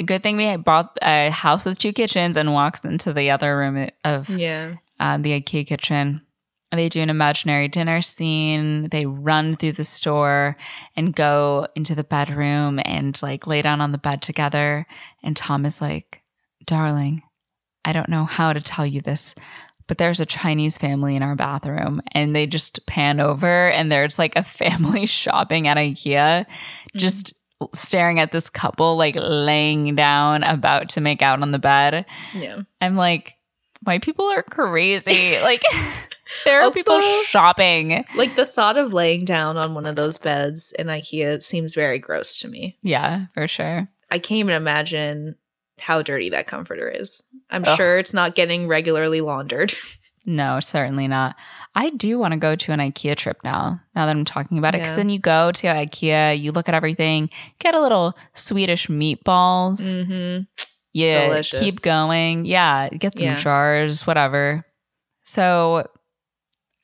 Good thing we bought a house with two kitchens, and walks into the other room of yeah. uh, the IKEA kitchen. They do an imaginary dinner scene. They run through the store and go into the bedroom and, like, lay down on the bed together. And Tom is like, darling, I don't know how to tell you this, but there's a Chinese family in our bathroom. And they just pan over, and there's, like, a family shopping at IKEA, mm-hmm. just staring at this couple, like, laying down about to make out on the bed. Yeah, I'm like, white people are crazy. Like... There are also people shopping. Like, the thought of laying down on one of those beds in IKEA seems very gross to me. Yeah, for sure. I can't even imagine how dirty that comforter is. I'm Ugh. sure it's not getting regularly laundered. No, certainly not. I do want to go to an IKEA trip now, now that I'm talking about it. Because yeah. then you go to IKEA, you look at everything, get a little Swedish meatballs. Mm-hmm. Yeah, delicious. Keep going. Yeah, get some yeah. jars, whatever. So...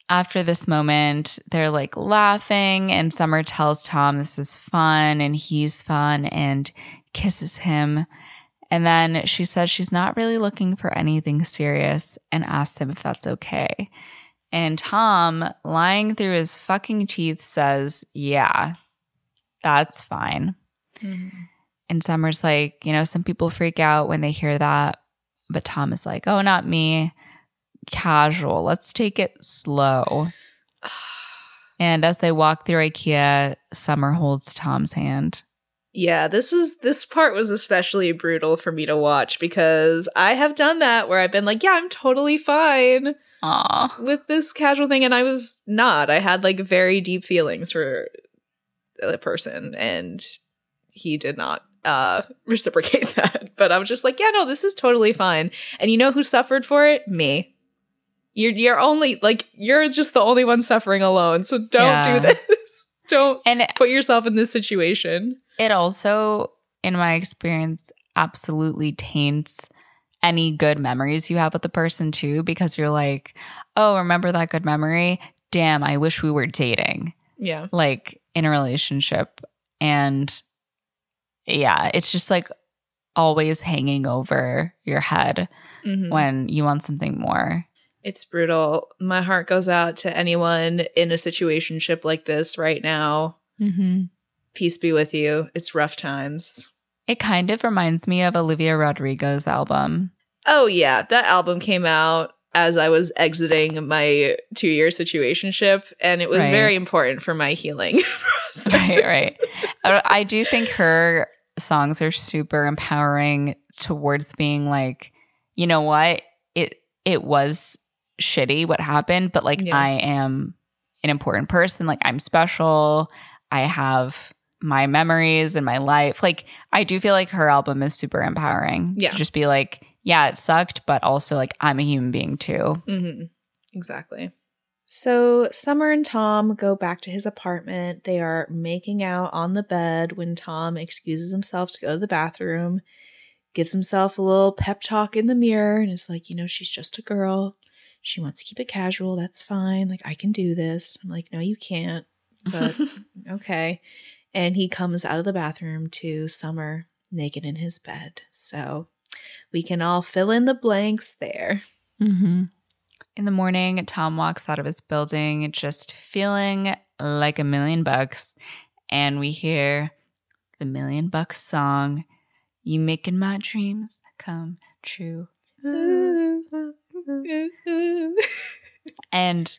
After this moment, they're, like, laughing, and Summer tells Tom this is fun, and he's fun, and kisses him. And then she says she's not really looking for anything serious and asks him if that's okay. And Tom, lying through his fucking teeth, says, yeah, that's fine. Mm-hmm. And Summer's like, you know, some people freak out when they hear that. But Tom is like, oh, not me. Casual. Let's take it slow. And as they walk through IKEA, Summer holds Tom's hand. Yeah, this is this part was especially brutal for me to watch because I have done that where I've been like, yeah, I'm totally fine Aww. with this casual thing. And I was not. I had, like, very deep feelings for the person, and he did not uh reciprocate that. But I was just like, yeah, no, this is totally fine. And you know who suffered for it? Me. You're you're only like you're just the only one suffering alone. So don't yeah. do this. Don't and it, put yourself in this situation. It also, in my experience, absolutely taints any good memories you have with the person too, because you're like, oh, remember that good memory? Damn, I wish we were dating. Yeah. Like, in a relationship. And yeah, it's just, like, always hanging over your head mm-hmm. when you want something more. It's brutal. My heart goes out to anyone in a situationship like this right now. Mm-hmm. Peace be with you. It's rough times. It kind of reminds me of Olivia Rodrigo's album. Oh, yeah. That album came out as I was exiting my two-year situationship, and it was right. very important for my healing process. Right, right. I do think her songs are super empowering towards being like, you know what? It it was... shitty what happened, but like yeah. I am an important person, like I'm special, I have my memories and my life. Like, I do feel like her album is super empowering yeah. to just be like, yeah, it sucked, but also, like, I'm a human being too. Mm-hmm. Exactly. So Summer and Tom go back to his apartment. They are making out on the bed when Tom excuses himself to go to the bathroom, gives himself a little pep talk in the mirror, and is like, you know, she's just a girl. She wants to keep it casual. That's fine. Like, I can do this. I'm like, no, you can't. But okay. And he comes out of the bathroom to Summer naked in his bed. So we can all fill in the blanks there. Mm-hmm. In the morning, Tom walks out of his building just feeling like a million bucks, and we hear the Million Bucks song, "You Making My Dreams Come True." And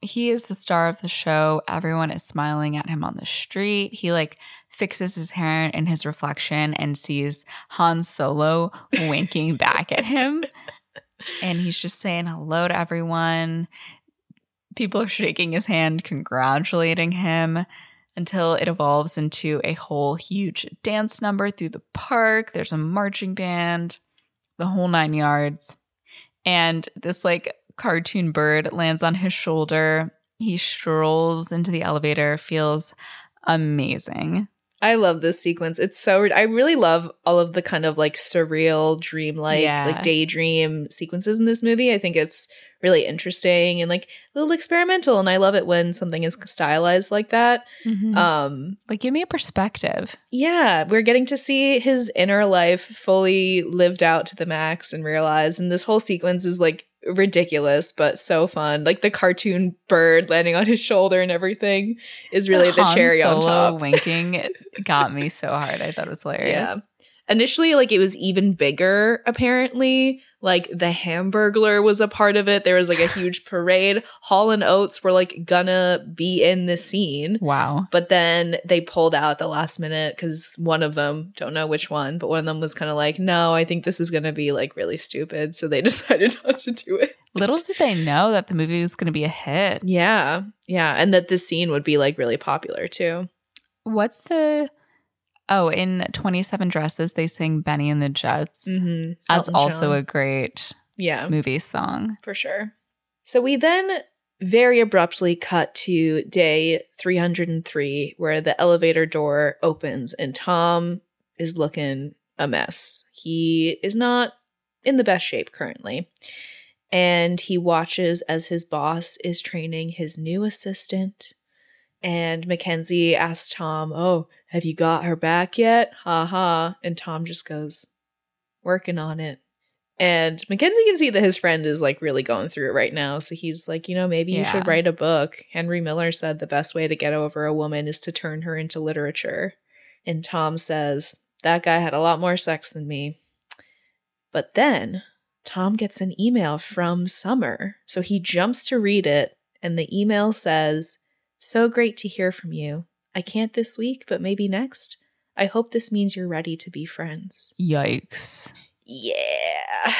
he is the star of the show. Everyone is smiling at him on the street. He like fixes his hair in his reflection and sees Han Solo winking back at him. And he's just saying hello to everyone. People are shaking his hand, congratulating him, until it evolves into a whole huge dance number through the park. There's a marching band, the whole nine yards. And this like cartoon bird lands on his shoulder. He strolls into the elevator, feels amazing. I love this sequence. It's so, I really love all of the kind of like surreal, dreamlike, yeah. like daydream sequences in this movie. I think it's really interesting and like a little experimental. And I love it when something is stylized like that. Mm-hmm. Um, like, give me a perspective. Yeah. We're getting to see his inner life fully lived out to the max and realized. And this whole sequence is like ridiculous, but so fun. Like the cartoon bird landing on his shoulder and everything is really the, the cherry on top. Winking got me so hard. I thought it was hilarious. Yeah. Initially, like it was even bigger, apparently. Like the Hamburglar was a part of it. There was like a huge parade. Hall and Oates were like gonna be in the scene. Wow. But then they pulled out at the last minute because one of them, don't know which one, but one of them was kind of like, no, I think this is gonna be like really stupid. So they decided not to do it. Little did they know that the movie was gonna be a hit. Yeah. Yeah. And that this scene would be like really popular too. What's the... Oh, in twenty-seven Dresses, they sing Benny and the Jets. Mm-hmm. That's Elton also John. A great yeah. movie song. For sure. So we then very abruptly cut to day three hundred three, where the elevator door opens and Tom is looking a mess. He is not in the best shape currently. And he watches as his boss is training his new assistant. And Mackenzie asks Tom, oh, have you got her back yet? Ha ha. And Tom just goes, working on it. And Mackenzie can see that his friend is like really going through it right now. So he's like, you know, maybe yeah. you should write a book. Henry Miller said the best way to get over a woman is to turn her into literature. And Tom says, that guy had a lot more sex than me. But then Tom gets an email from Summer. So he jumps to read it. And the email says, so great to hear from you. I can't this week, but maybe next. I hope this means you're ready to be friends. Yikes. Yeah.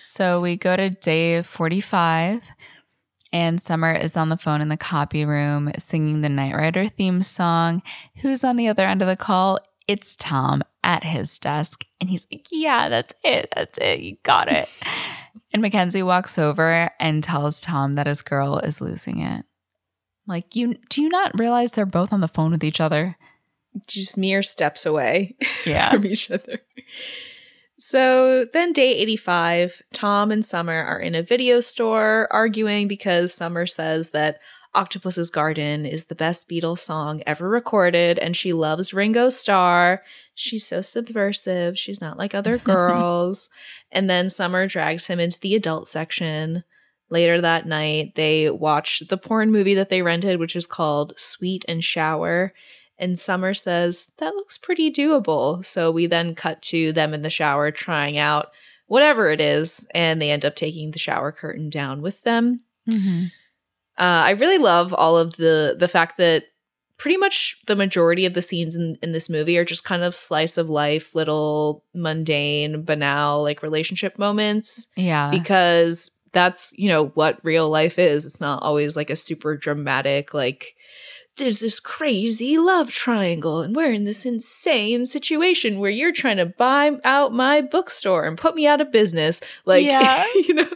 So we go to day forty-five, and Summer is on the phone in the copy room singing the Knight Rider theme song. Who's on the other end of the call? It's Tom at his desk, and he's like, yeah, that's it. That's it. You got it. And Mackenzie walks over and tells Tom that his girl is losing it. Like, you do you not realize they're both on the phone with each other? Just mere steps away yeah. from each other. So then day eighty-five, Tom and Summer are in a video store arguing because Summer says that Octopus's Garden is the best Beatles song ever recorded and she loves Ringo Starr. She's so subversive. She's not like other girls. And then Summer drags him into the adult section. Later that night, they watch the porn movie that they rented, which is called Sweet and Shower. And Summer says, that looks pretty doable. So we then cut to them in the shower trying out whatever it is. And they end up taking the shower curtain down with them. Mm-hmm. Uh, I really love all of the the fact that pretty much the majority of the scenes in, in this movie are just kind of slice of life, little mundane, banal, like relationship moments. Yeah. Because... that's, you know, what real life is. It's not always like a super dramatic, like, there's this crazy love triangle and we're in this insane situation where you're trying to buy out my bookstore and put me out of business. Like, yeah. you know,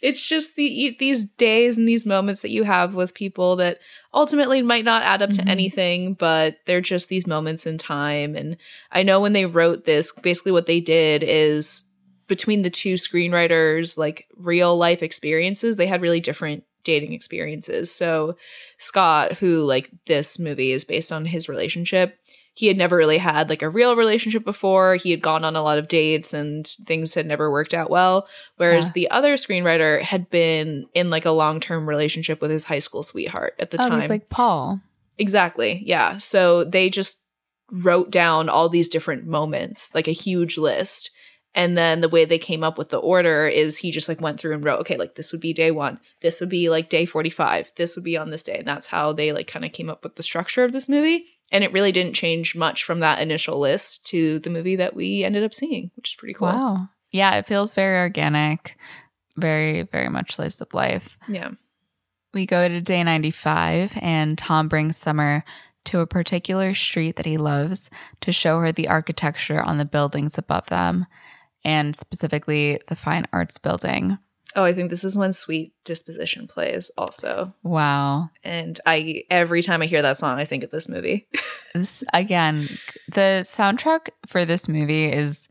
it's just the these days and these moments that you have with people that ultimately might not add up mm-hmm. to anything, but they're just these moments in time. And I know when they wrote this, basically what they did is, between the two screenwriters, like real life experiences, they had really different dating experiences. So Scott, who like this movie is based on his relationship, he had never really had like a real relationship before. He had gone on a lot of dates and things had never worked out well. Whereas yeah. the other screenwriter had been in like a long-term relationship with his high school sweetheart at the oh, time. Oh, he's like Paul. Exactly. Yeah. So they just wrote down all these different moments, like a huge list. And then the way they came up with the order is he just like went through and wrote, okay, like this would be day one. This would be like day forty-five. This would be on this day. And that's how they like kind of came up with the structure of this movie. And it really didn't change much from that initial list to the movie that we ended up seeing, which is pretty cool. Wow. Yeah, it feels very organic, very, very much slice of life. Yeah. We go to day ninety-five and Tom brings Summer to a particular street that he loves to show her the architecture on the buildings above them. And specifically the Fine Arts Building. Oh, I think this is when Sweet Disposition plays also. Wow. And I every time I hear that song, I think of this movie. This, again, the soundtrack for this movie is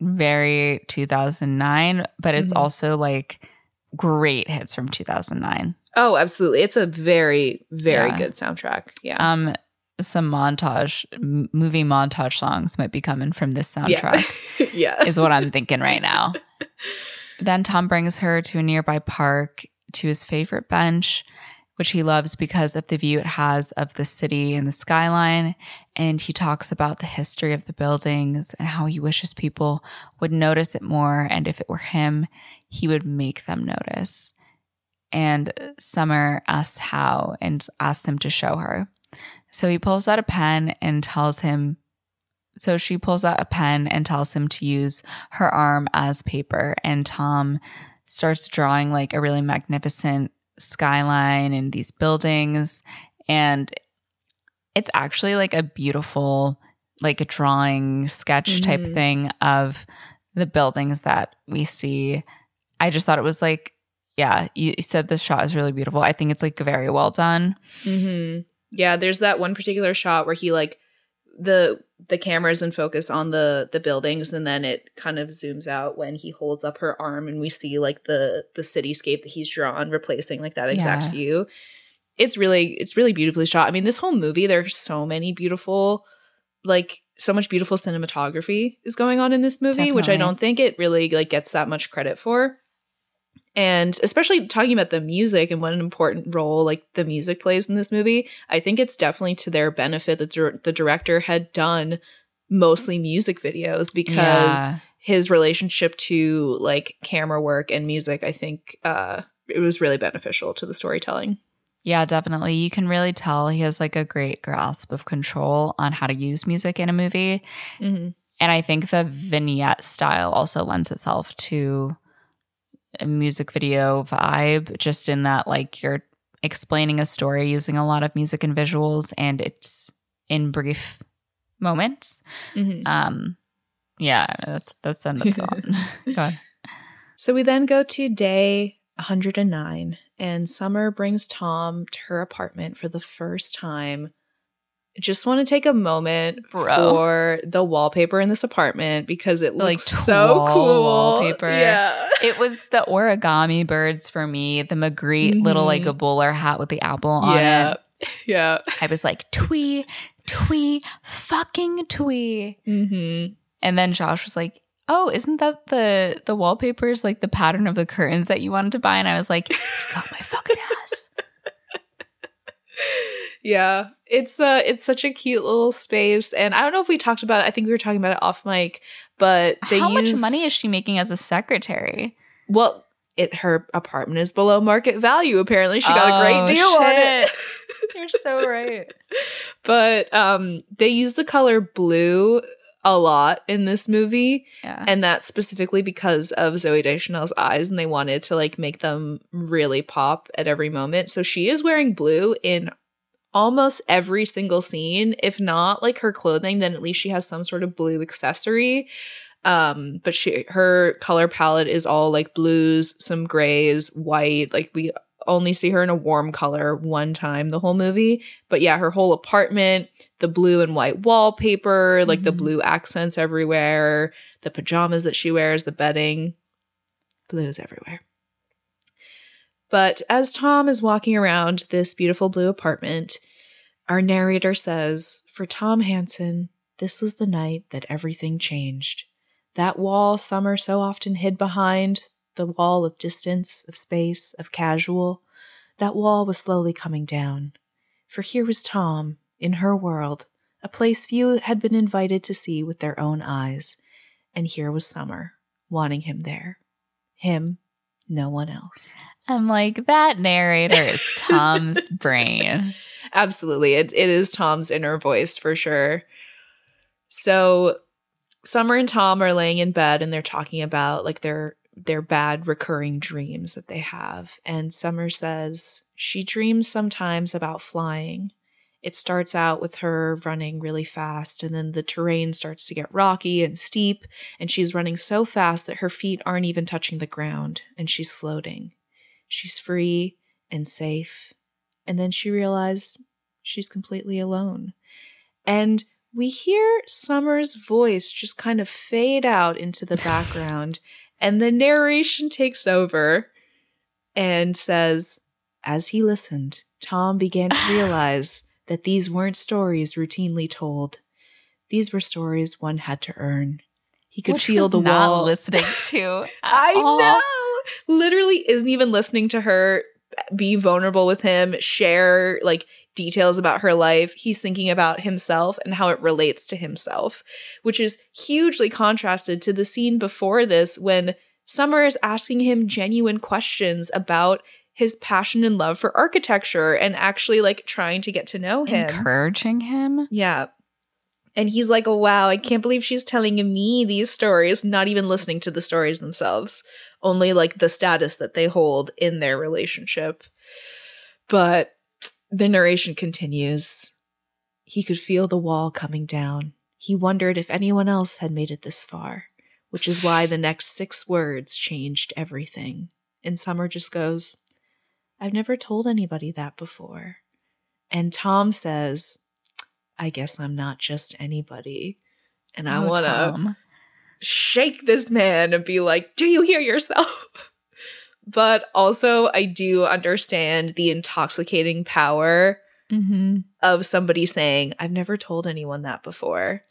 very two thousand nine, but it's mm-hmm. also like great hits from two thousand nine. Oh, absolutely. It's a very, very yeah. good soundtrack. Yeah. Um, some montage, movie montage songs might be coming from this soundtrack. Yeah. yeah. Is what I'm thinking right now. Then Tom brings her to a nearby park to his favorite bench, which he loves because of the view it has of the city and the skyline. And he talks about the history of the buildings and how he wishes people would notice it more. And if it were him, he would make them notice. And Summer asks how and asks him to show her. So he pulls out a pen and tells him, so she pulls out a pen and tells him to use her arm as paper. And Tom starts drawing like a really magnificent skyline and these buildings. And it's actually like a beautiful, like a drawing sketch type mm-hmm. thing of the buildings that we see. I just thought it was like, yeah, you said this shot is really beautiful. I think it's like very well done. Mm-hmm. Yeah, there's that one particular shot where he like the the camera's in focus on the the buildings, and then it kind of zooms out when he holds up her arm and we see like the the cityscape that he's drawn replacing like that exact yeah. view. It's really it's really beautifully shot. I mean, this whole movie, there's so many beautiful like so much beautiful cinematography is going on in this movie, Definitely. Which I don't think it really like gets that much credit for. And especially talking about the music and what an important role like the music plays in this movie, I think it's definitely to their benefit that the, the director had done mostly music videos because yeah. his relationship to like camera work and music, I think uh, it was really beneficial to the storytelling. Yeah, definitely. You can really tell he has like a great grasp of control on how to use music in a movie. Mm-hmm. And I think the vignette style also lends itself to a music video vibe, just in that like you're explaining a story using a lot of music and visuals, and it's in brief moments. Mm-hmm. Um, yeah, that's that's the end of the thought. Go on. So we then go to day one hundred nine, and Summer brings Tom to her apartment for the first time. Just want to take a moment Bro. for the wallpaper in this apartment because it looks like, so cool. Wallpaper. Yeah. It was the origami birds for me, the Magritte mm-hmm. little like a bowler hat with the apple yeah. on it. Yeah. I was like, twee, twee, fucking twee. Mm-hmm. And then Josh was like, oh, isn't that the, the wallpapers, like the pattern of the curtains that you wanted to buy? And I was like, you got my fucking ass. Yeah, it's uh, it's such a cute little space, and I don't know if we talked about it. I think we were talking about it off mic, but they how use, much money is she making as a secretary? Well, it her apartment is below market value. Apparently, she got oh, a great deal shit. on it. You're so right. But um, they use the color blue a lot in this movie, yeah. and that's specifically because of Zooey Deschanel's eyes, and they wanted to like make them really pop at every moment. So she is wearing blue in almost every single scene, if not like her clothing, then at least she has some sort of blue accessory. Um, but she her color palette is all like blues, some grays, white. Like we only see her in a warm color one time the whole movie. But yeah, her whole apartment, the blue and white wallpaper, like mm-hmm. the blue accents everywhere, the pajamas that she wears, the bedding, blues everywhere. But as Tom is walking around this beautiful blue apartment, our narrator says, for Tom Hansen, this was the night that everything changed. That wall summer so often hid behind, the wall of distance, of space, of casual, that wall was slowly coming down. For here was Tom, in her world, a place few had been invited to see with their own eyes. And here was Summer, wanting him there. Him, no one else. I'm like, that narrator is Tom's brain. Absolutely. It, it is Tom's inner voice for sure. So Summer and Tom are laying in bed and they're talking about like their their bad recurring dreams that they have. And Summer says she dreams sometimes about flying. It starts out with her running really fast, and then the terrain starts to get rocky and steep, and she's running so fast that her feet aren't even touching the ground, and she's floating. She's free and safe. And then she realizes she's completely alone. And we hear Summer's voice just kind of fade out into the background, and the narration takes over and says, as he listened, Tom began to realize that these weren't stories routinely told. These were stories one had to earn. He could Which feel the not wall listening to. I all. know. Literally isn't even listening to her be vulnerable with him, share like details about her life. He's thinking about himself and how it relates to himself, which is hugely contrasted to the scene before this when Summer is asking him genuine questions about his passion and love for architecture and actually like trying to get to know him. Encouraging him? Yeah. And he's like, oh, wow, I can't believe she's telling me these stories, not even listening to the stories themselves, only like the status that they hold in their relationship. But the narration continues. He could feel the wall coming down. He wondered if anyone else had made it this far, which is why the next six words changed everything. And Summer just goes, I've never told anybody that before. And Tom says, I guess I'm not just anybody. And I oh, want to shake this man and be like, do you hear yourself? But also I do understand the intoxicating power mm-hmm. of somebody saying, I've never told anyone that before.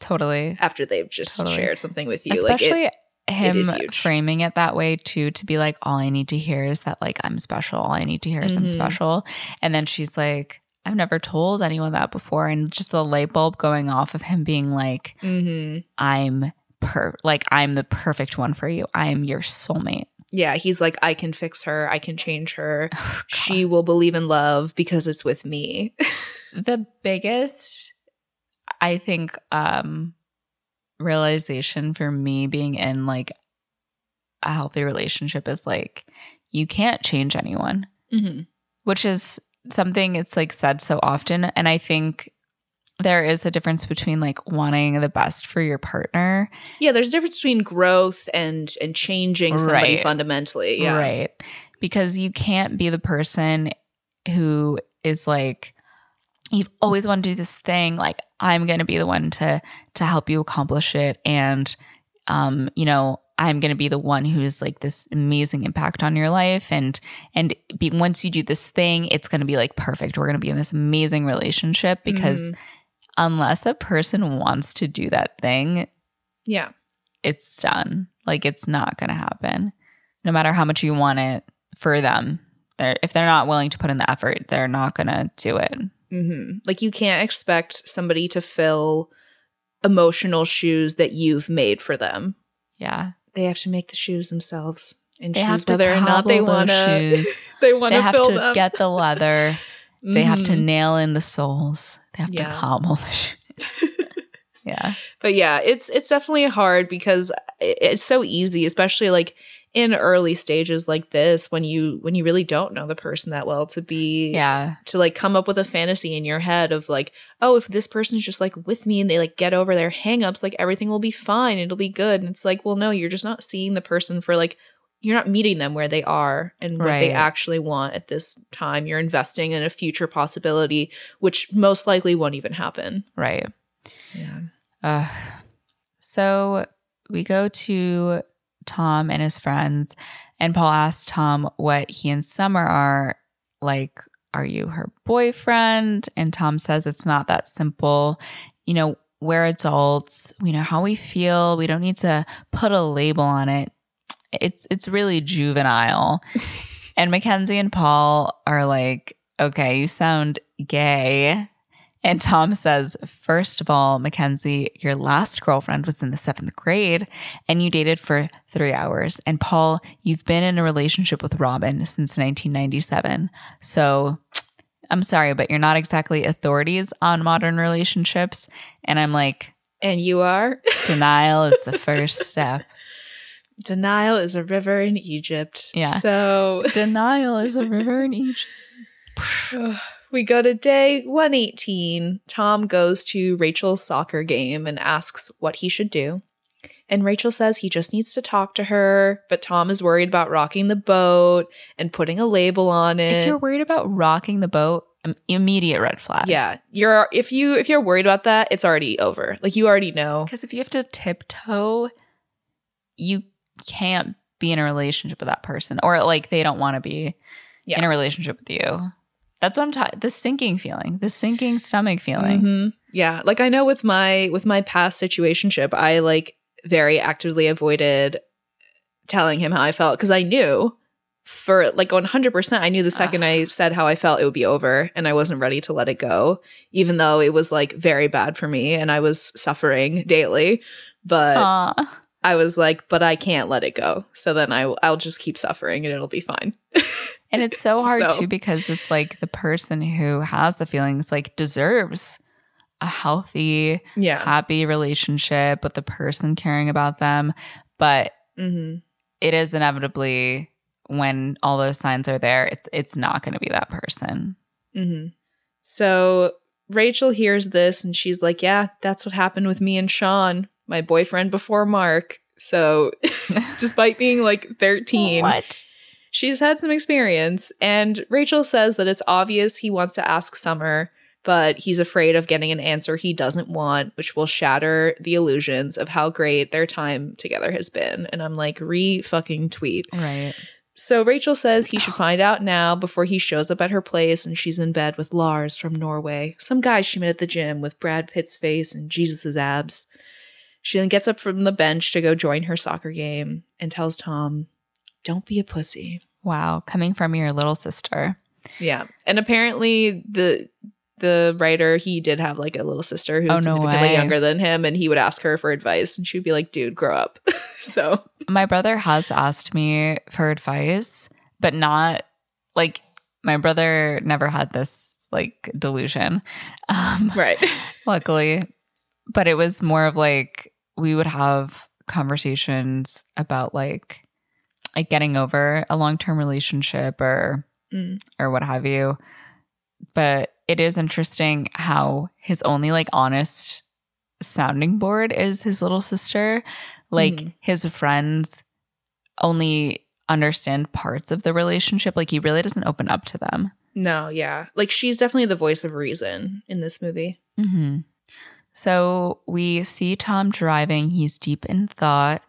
Totally. After they've just totally. shared something with you. Especially like it, him framing it that way too, to be like, all I need to hear is that like I'm special. All I need to hear is mm-hmm. I'm special. And then she's like, I've never told anyone that before. And just the light bulb going off of him being like, mm-hmm. I'm per like I'm the perfect one for you. I am your soulmate. Yeah, he's like, I can fix her. I can change her. Oh, she will believe in love because it's with me. The biggest, I think, um, realization for me being in like a healthy relationship is like, you can't change anyone, mm-hmm. which is something it's like said so often. And I think there is a difference between like wanting the best for your partner. Yeah, there's a difference between growth and and changing somebody right. fundamentally. Yeah. Right. Because you can't be the person who is like, you've always wanted to do this thing, like I'm going to be the one to to help you accomplish it, and um, you know, I'm going to be the one who's like this amazing impact on your life, and and be, once you do this thing, it's going to be like perfect. We're going to be in this amazing relationship because mm-hmm. unless the person wants to do that thing, yeah, it's done. Like it's not going to happen, no matter how much you want it for them. They're, if they're not willing to put in the effort, they're not going to do it. Mm-hmm. Like you can't expect somebody to fill emotional shoes that you've made for them. Yeah, they have to make the shoes themselves and they choose whether or not they want to. They want to fill them. They have to get the leather. Mm-hmm. They have to nail in the soles. They have yeah. to cobble the shoes. Yeah, but yeah, it's it's definitely hard because it's so easy, especially like in early stages like this, when you when you really don't know the person that well, to be yeah to like come up with a fantasy in your head of like, oh, if this person's just like with me and they like get over their hangups, like everything will be fine, it'll be good. And it's like, well, no, you're just not seeing the person for like, you're not meeting them where they are and what right. they actually want at this time. You're investing in a future possibility which most likely won't even happen. Right. Yeah. Uh, so we go to Tom and his friends, And Paul asks Tom what he and Summer are, like, are you her boyfriend? And Tom says it's not that simple. You know, we're adults. We know how we feel. We don't need to put a label on it. It's it's really juvenile. And Mackenzie and Paul are like, okay, you sound gay. And Tom says, first of all, Mackenzie, your last girlfriend was in the seventh grade and you dated for three hours. And Paul, you've been in a relationship with Robin since nineteen ninety-seven. So I'm sorry, but you're not exactly authorities on modern relationships. And I'm like, and you are? Denial is the first step. Denial is a river in Egypt. Yeah. So denial is a river in Egypt. We go to day one eighteen. Tom goes to Rachel's soccer game and asks what he should do. And Rachel says he just needs to talk to her, but Tom is worried about rocking the boat and putting a label on it. If you're worried about rocking the boat, immediate red flag. Yeah. You're if you if you're worried about that, it's already over. Like, you already know. Because if you have to tiptoe, you can't be in a relationship with that person, or like they don't want to be yeah. in a relationship with you. That's what I'm talking. The sinking feeling, the sinking stomach feeling. Mm-hmm. Yeah, like I know with my with my past situationship, I like very actively avoided telling him how I felt because I knew for like one hundred percent I knew the second uh. I said how I felt it would be over, and I wasn't ready to let it go, even though it was like very bad for me and I was suffering daily. But. Aww. I was like, but I can't let it go. So then I, I'll just keep suffering and it'll be fine. And it's so hard so. too, because it's like the person who has the feelings like deserves a healthy, yeah. happy relationship with the person caring about them. But mm-hmm. it is inevitably when all those signs are there, it's it's not going to be that person. Mm-hmm. So Rachel hears this and she's like, yeah, that's what happened with me and Sean. My boyfriend before Mark. So despite being like thirteen, what? She's had some experience. And Rachel says that it's obvious he wants to ask Summer, but he's afraid of getting an answer he doesn't want, which will shatter the illusions of how great their time together has been. And I'm like, re-fucking-tweet. Right. So Rachel says he should find out now before he shows up at her place and she's in bed with Lars from Norway, some guy she met at the gym with Brad Pitt's face and Jesus's abs. She then gets up from the bench to go join her soccer game and tells Tom, don't be a pussy. Wow. Coming from your little sister. Yeah. And apparently the the writer, he did have like a little sister who's oh, no significantly way. younger than him, and he would ask her for advice and she'd be like, dude, grow up. So my brother has asked me for advice, but not like my brother never had this like delusion. Um, right. Luckily. But it was more of like, we would have conversations about like like getting over a long-term relationship or mm. or what have you. But it is interesting how his only like honest sounding board is his little sister. Like mm. his friends only understand parts of the relationship. Like he really doesn't open up to them. No, yeah. Like she's definitely the voice of reason in this movie. Mm-hmm. So we see Tom driving. He's deep in thought,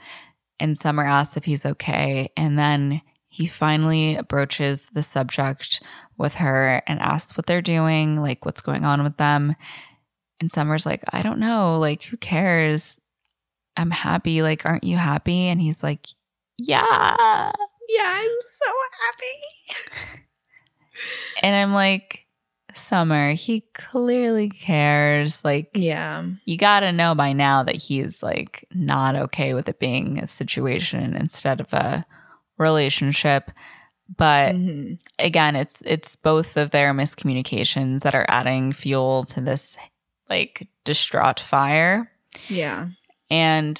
and Summer asks if he's okay. And then he finally broaches the subject with her and asks what they're doing, like what's going on with them. And Summer's like, I don't know. Like, who cares? I'm happy. Like, aren't you happy? And he's like, yeah. Yeah, I'm so happy. And I'm like, Summer, he clearly cares. Like, yeah, you gotta know by now that he's like not okay with it being a situation instead of a relationship. But mm-hmm. again, it's it's both of their miscommunications that are adding fuel to this like distraught fire. Yeah. And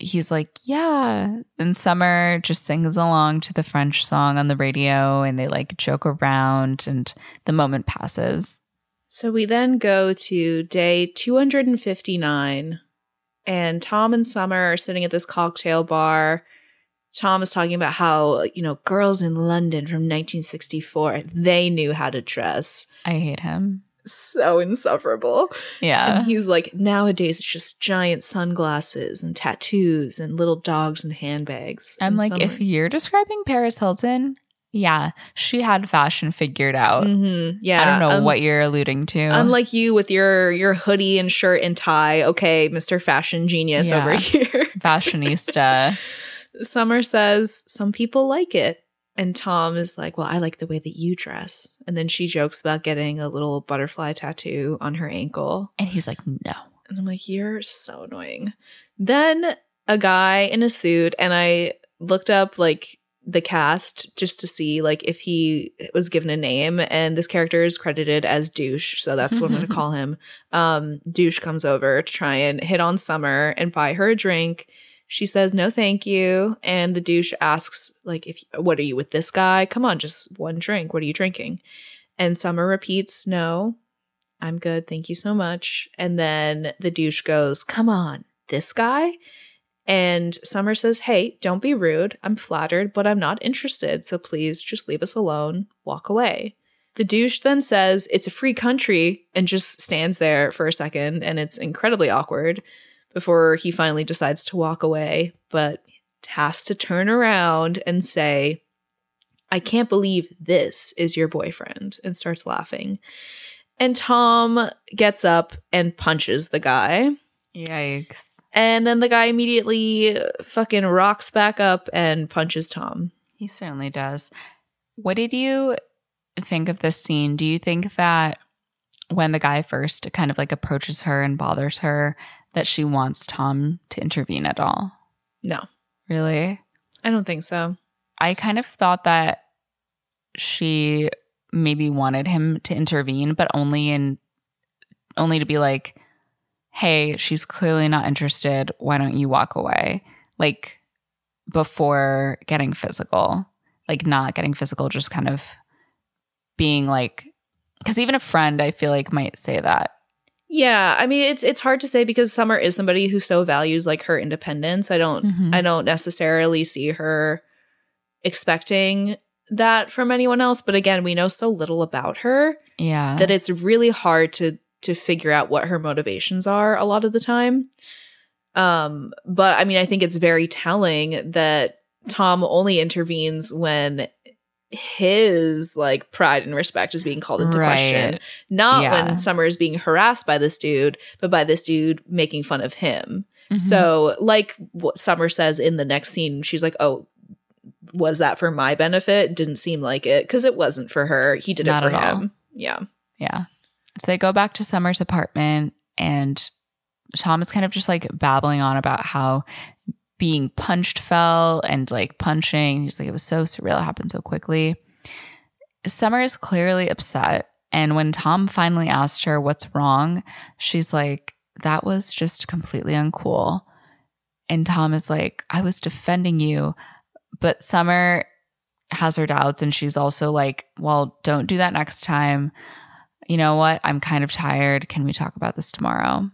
he's like, yeah. And Summer just sings along to the French song on the radio, and they like joke around, and the moment passes. So we then go to day two hundred fifty-nine, and Tom and Summer are sitting at this cocktail bar. Tom is talking about how, you know, girls in London from nineteen sixty-four, they knew how to dress. I hate him. so insufferable. Yeah. And he's like, nowadays it's just giant sunglasses and tattoos and little dogs and handbags. I'm and like, someone- if you're describing Paris Hilton, yeah, she had fashion figured out. Mm-hmm. Yeah. I don't know um, what you're alluding to. Unlike you with your, your hoodie and shirt and tie. Okay, Mister Fashion Genius yeah. over here. Fashionista. Summer says, some people like it. And Tom is like, well, I like the way that you dress. And then she jokes about getting a little butterfly tattoo on her ankle. And he's like, no. And I'm like, you're so annoying. Then a guy in a suit, and I looked up like the cast just to see like if he was given a name, and this character is credited as Douche. So that's what I'm going to call him. Um, Douche comes over to try and hit on Summer and buy her a drink. She says, no, thank you. And the douche asks, like, if what are you with this guy? Come on, just one drink. What are you drinking? And Summer repeats, no, I'm good. Thank you so much. And then the douche goes, come on, this guy? And Summer says, hey, don't be rude. I'm flattered, but I'm not interested. So please just leave us alone. Walk away. The douche then says, it's a free country, and just stands there for a second. And it's incredibly awkward. Before he finally decides to walk away, but has to turn around and say, I can't believe this is your boyfriend, and starts laughing. And Tom gets up and punches the guy. Yikes. And then the guy immediately fucking rocks back up and punches Tom. He certainly does. What did you think of this scene? Do you think that when the guy first kind of like approaches her and bothers her, that she wants Tom to intervene at all? No. Really? I don't think so. I kind of thought that she maybe wanted him to intervene, but only in only to be like, hey, she's clearly not interested. Why don't you walk away? Like, before getting physical. Like, not getting physical, just kind of being like, because even a friend, I feel like, might say that. Yeah, I mean, it's it's hard to say because Summer is somebody who so values like her independence. I don't mm-hmm. I don't necessarily see her expecting that from anyone else. But again, we know so little about her yeah. that it's really hard to to figure out what her motivations are a lot of the time. Um, but I mean, I think it's very telling that Tom only intervenes when his like pride and respect is being called into right. question, not yeah. when Summer is being harassed by this dude, but by this dude making fun of him. Mm-hmm. So like what Summer says in the next scene, she's like, oh, was that for my benefit? Didn't seem like it, because it wasn't for her. He did not it for him. All. Yeah. Yeah. So they go back to Summer's apartment, and Tom is kind of just like babbling on about how being punched fell and like punching. He's like, it was so surreal. It happened so quickly. Summer is clearly upset. And when Tom finally asked her what's wrong, she's like, that was just completely uncool. And Tom is like, I was defending you. But Summer has her doubts. And she's also like, well, don't do that next time. You know what? I'm kind of tired. Can we talk about this tomorrow?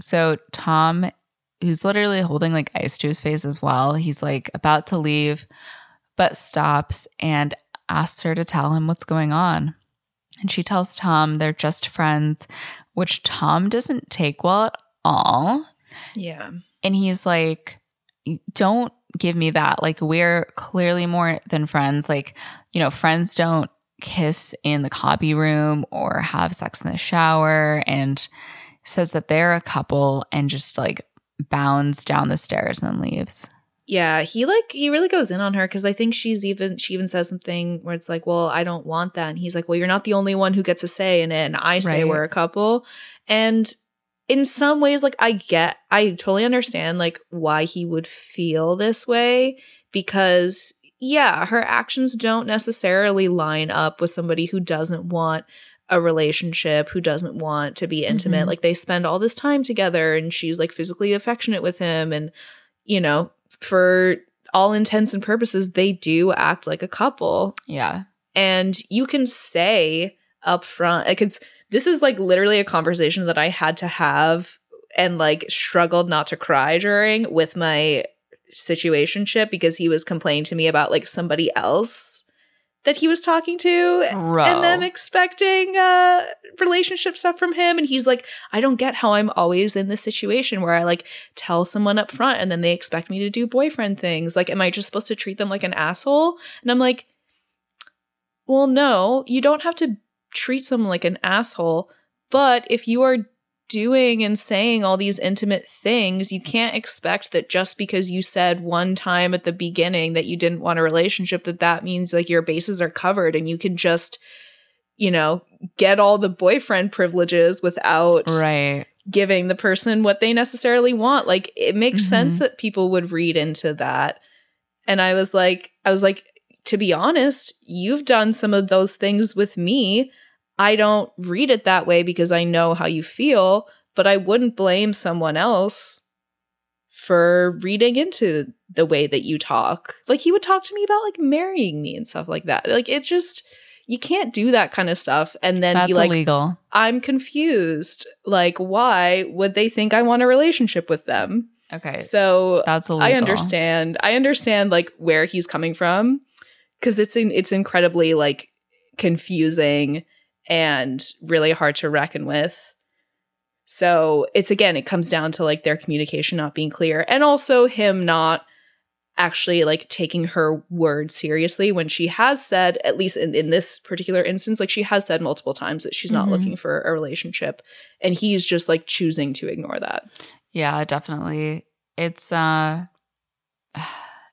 So Tom, who's literally holding like ice to his face as well, he's like about to leave, but stops and asks her to tell him what's going on. And she tells Tom they're just friends, which Tom doesn't take well at all. Yeah. And he's like, don't give me that. Like, we're clearly more than friends. Like, you know, friends don't kiss in the copy room or have sex in the shower, and says that they're a couple and just like bounds down the stairs and then leaves. Yeah, he like he really goes in on her, because I think she's even she even says something where it's like, well, I don't want that. And he's like, well, you're not the only one who gets a say in it, and I say right. we're a couple. And in some ways, like, I get I totally understand like why he would feel this way, because yeah, her actions don't necessarily line up with somebody who doesn't want a relationship, who doesn't want to be intimate. Mm-hmm. Like, they spend all this time together, and she's like physically affectionate with him, and you know, for all intents and purposes, they do act like a couple. Yeah. And you can say up front, like, it's this is like literally a conversation that I had to have and like struggled not to cry during with my situationship, because he was complaining to me about like somebody else that he was talking to Bro. and them expecting uh, relationship stuff from him. And he's like, I don't get how I'm always in this situation where I like tell someone up front and then they expect me to do boyfriend things. Like, am I just supposed to treat them like an asshole? And I'm like, well, no, you don't have to treat someone like an asshole. But if you are doing and saying all these intimate things, you can't expect that just because you said one time at the beginning that you didn't want a relationship, that that means like your bases are covered and you can just, you know, get all the boyfriend privileges without right. giving the person what they necessarily want. Like, it makes mm-hmm. sense that people would read into that. And I was like, I was like, to be honest, you've done some of those things with me. I don't read it that way because I know how you feel, but I wouldn't blame someone else for reading into the way that you talk. Like, he would talk to me about like marrying me and stuff like that. Like, it's just, you can't do that kind of stuff and then That's be like, illegal. I'm confused. Like, why would they think I want a relationship with them? Okay. So that's illegal. I understand. I understand like where he's coming from, because it's in, it's incredibly like confusing and really hard to reckon with. So it's, again, it comes down to like their communication not being clear, and also him not actually like taking her word seriously when she has said, at least in, in this particular instance, like she has said multiple times that she's mm-hmm. not looking for a relationship, and he's just like choosing to ignore that. Yeah, definitely. It's uh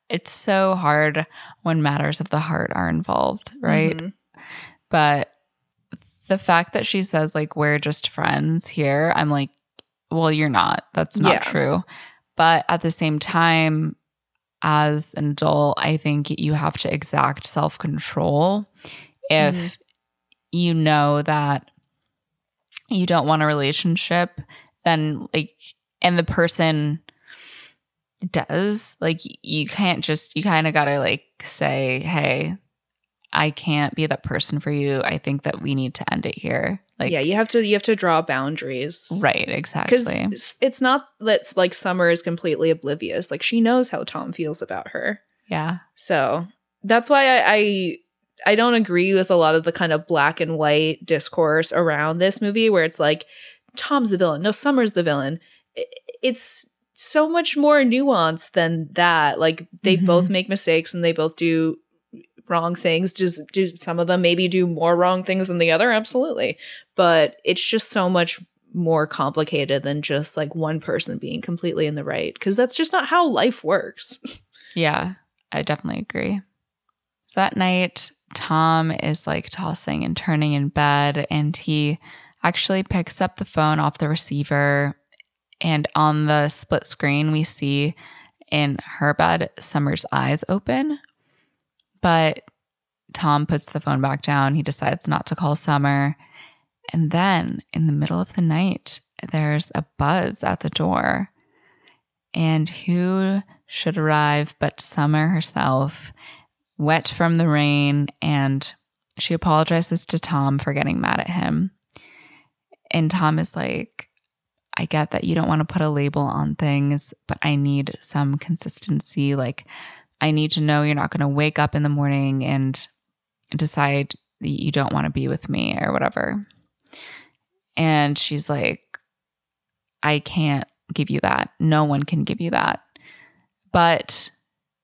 it's so hard when matters of the heart are involved, right? Mm-hmm. But the fact that she says, like, we're just friends here, I'm like, well, you're not. That's not yeah. true. But at the same time, as an adult, I think you have to exact self-control if mm. you know that you don't want a relationship, then, like, and the person does. Like, you can't just, you kind of got to, like, say, hey, I can't be that person for you. I think that we need to end it here. Like, yeah, you have to you have to draw boundaries. Right, exactly. Because it's not that like Summer is completely oblivious. Like, she knows how Tom feels about her. Yeah. So that's why I, I I don't agree with a lot of the kind of black and white discourse around this movie where it's like, Tom's the villain. No, Summer's the villain. It's so much more nuanced than that. Like, they mm-hmm. both make mistakes and they both do wrong things. Just do some of them maybe do more wrong things than the other? Absolutely. But it's just so much more complicated than just like one person being completely in the right, because that's just not how life works. Yeah, I definitely agree. So that night, Tom is like tossing and turning in bed, and he actually picks up the phone off the receiver, and on the split screen we see in her bed Summer's eyes open. But Tom puts the phone back down. He decides not to call Summer. And then in the middle of the night, there's a buzz at the door. And who should arrive but Summer herself, wet from the rain, and she apologizes to Tom for getting mad at him. And Tom is like, I get that you don't want to put a label on things, but I need some consistency. Like, I need to know you're not going to wake up in the morning and decide that you don't want to be with me or whatever. And she's like, I can't give you that. No one can give you that. But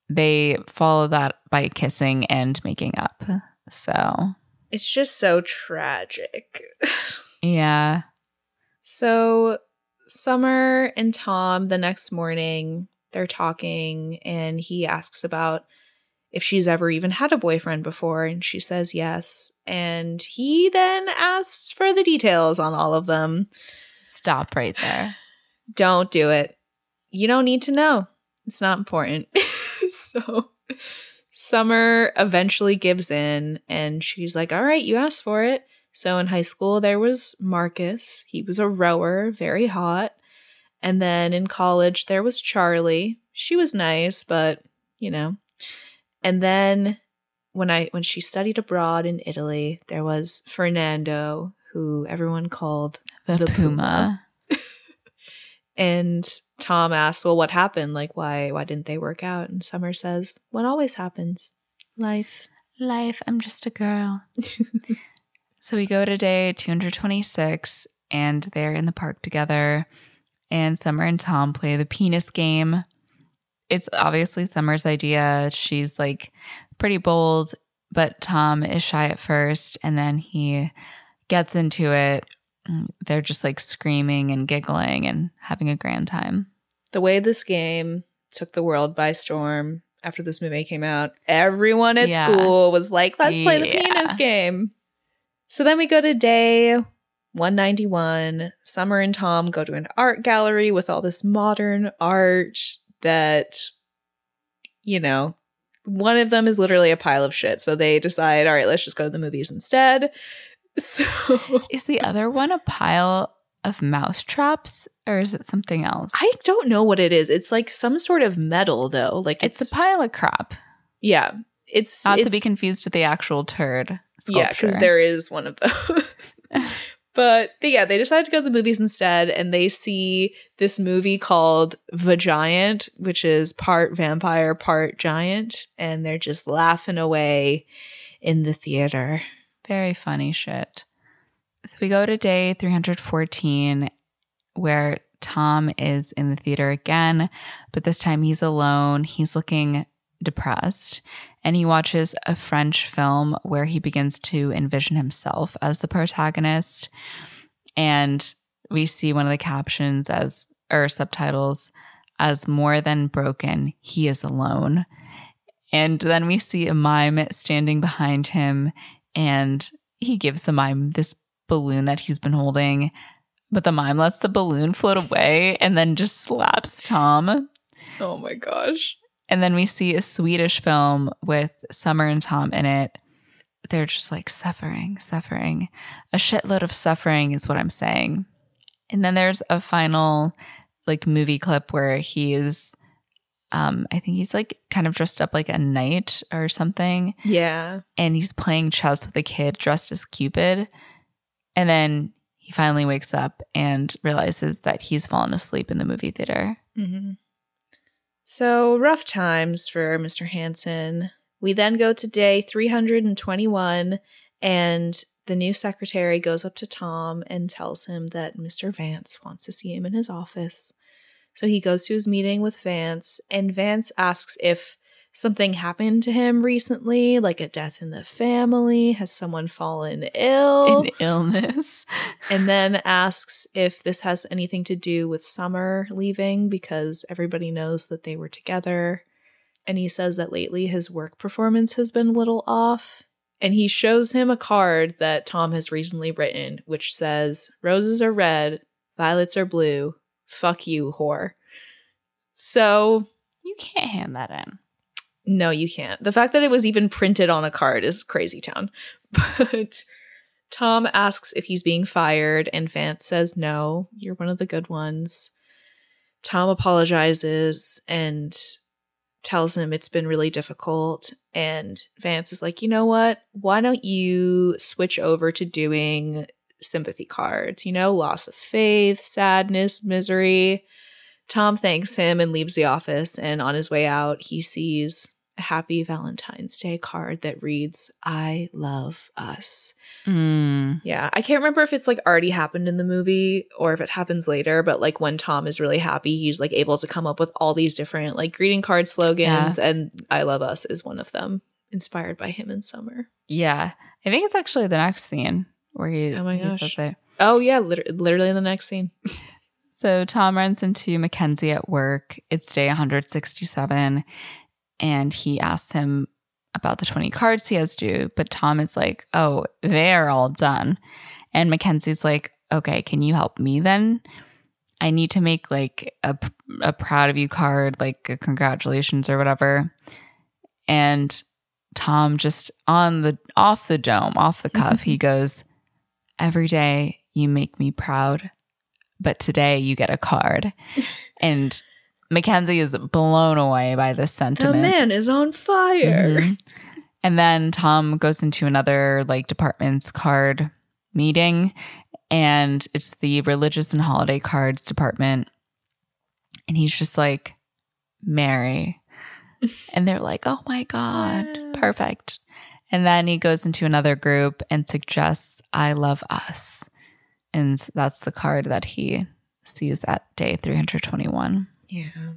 they follow that by kissing and making up. So it's just so tragic. Yeah. So Summer and Tom the next morning, they're talking, and he asks about if she's ever even had a boyfriend before, and she says yes. And he then asks for the details on all of them. Stop right there. Don't do it. You don't need to know. It's not important. So Summer eventually gives in, and she's like, all right, you asked for it. So in high school, there was Marcus. He was a rower, very hot. And then in college, there was Charlie. She was nice, but, you know. And then when I when she studied abroad in Italy, there was Fernando, who everyone called the, the Puma. Puma. And Tom asks, well, what happened? Like, why, why didn't they work out? And Summer says, what always happens? Life. life, I'm just a girl. So we go to day two hundred twenty-six, and they're in the park together, and Summer and Tom play the penis game. It's obviously Summer's idea. She's like pretty bold, but Tom is shy at first, and then he gets into it. They're just like screaming and giggling and having a grand time. The way this game took the world by storm after this movie came out, everyone at yeah. school was like, let's play the yeah. penis game. So then we go to day one ninety-one. Summer and Tom go to an art gallery with all this modern art that, you know, one of them is literally a pile of shit. So they decide, all right, let's just go to the movies instead. So is the other one a pile of mousetraps, or is it something else? I don't know what it is. It's like some sort of metal, though. Like it's, it's a pile of crap. Yeah, it's not it's, to be confused with the actual turd sculpture. Yeah, because there is one of those. But they, yeah, they decided to go to the movies instead, and they see this movie called The Giant, which is part vampire, part giant, and they're just laughing away in the theater. Very funny shit. So we go to day three hundred fourteen, where Tom is in the theater again, but this time he's alone. He's looking depressed, and he watches a French film where he begins to envision himself as the protagonist. And we see one of the captions as, or subtitles, as more than broken, he is alone. And then we see a mime standing behind him, and he gives the mime this balloon that he's been holding, but the mime lets the balloon float away and then just slaps Tom. Oh my gosh. And then we see a Swedish film with Summer and Tom in it. They're just like suffering, suffering. A shitload of suffering is what I'm saying. And then there's a final like movie clip where he is, Um, I think he's like kind of dressed up like a knight or something. Yeah. And he's playing chess with a kid dressed as Cupid. And then he finally wakes up and realizes that he's fallen asleep in the movie theater. Mm-hmm. So rough times for Mister Hansen. We then go to day three hundred twenty-one, and the new secretary goes up to Tom and tells him that Mister Vance wants to see him in his office. So he goes to his meeting with Vance, and Vance asks if something happened to him recently, like a death in the family, has someone fallen ill? An illness. And then asks if this has anything to do with Summer leaving, because everybody knows that they were together. And he says that lately his work performance has been a little off. And he shows him a card that Tom has recently written, which says, "Roses are red, violets are blue. Fuck you, whore." So you can't hand that in. No, you can't. The fact that it was even printed on a card is crazy town. But Tom asks if he's being fired, and Vance says, no, you're one of the good ones. Tom apologizes and tells him it's been really difficult. And Vance is like, you know what? Why don't you switch over to doing sympathy cards, you know, loss of faith, sadness, misery. Tom thanks him and leaves the office, and on his way out, he sees a happy Valentine's Day card that reads, I love us. Mm. Yeah. I can't remember if it's like already happened in the movie or if it happens later, but like when Tom is really happy, he's like able to come up with all these different like greeting card slogans, yeah. and I love us is one of them, inspired by him and Summer. Yeah. I think it's actually the next scene. Where he, oh my gosh. He says that. Oh, yeah, literally, literally in the next scene. So Tom runs into Mackenzie at work. It's day one hundred sixty-seven, and he asks him about the twenty cards he has due, but Tom is like, oh, they're all done. And Mackenzie's like, okay, can you help me then? I need to make like a, a proud of you card, like a congratulations or whatever. And Tom just on the off the dome, off the cuff, he goes, every day you make me proud, but today you get a card. And Mackenzie is blown away by this sentiment. The man is on fire. Mm-hmm. And then Tom goes into another like department's card meeting, and it's the religious and holiday cards department. And he's just like, Mary. And they're like, oh my God, perfect. And then he goes into another group and suggests I Love Us. And that's the card that he sees at day three hundred twenty-one. Yeah.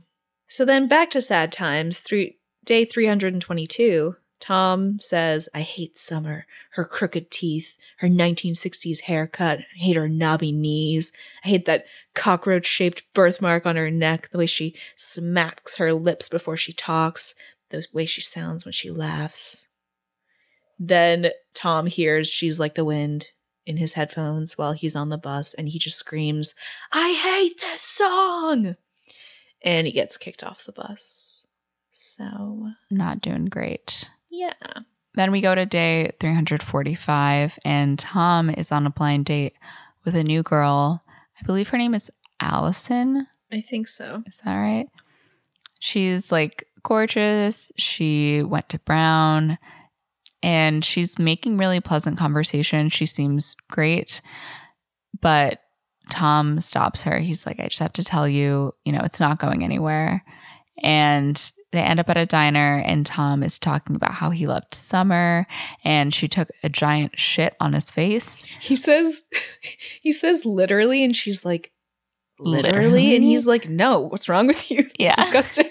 So then back to sad times, through day three hundred twenty-two, Tom says, I hate summer, her crooked teeth, her nineteen sixties haircut, I hate her knobby knees, I hate that cockroach-shaped birthmark on her neck, the way she smacks her lips before she talks, the way she sounds when she laughs. Then Tom hears She's Like the Wind in his headphones while he's on the bus, and he just screams, I hate this song! And he gets kicked off the bus. So. Not doing great. Yeah. Then we go to day three hundred forty-five, and Tom is on a blind date with a new girl. I believe her name is Allison. I think so. Is that right? She's like gorgeous. She went to Brown, and she's making really pleasant conversation. She seems great, but Tom stops her. He's like, I just have to tell you, you know, it's not going anywhere. And they end up at a diner, and Tom is talking about how he loved summer and she took a giant shit on his face. He says, he says literally, and she's like, literally? literally? And he's like, no, what's wrong with you? It's yeah. disgusting.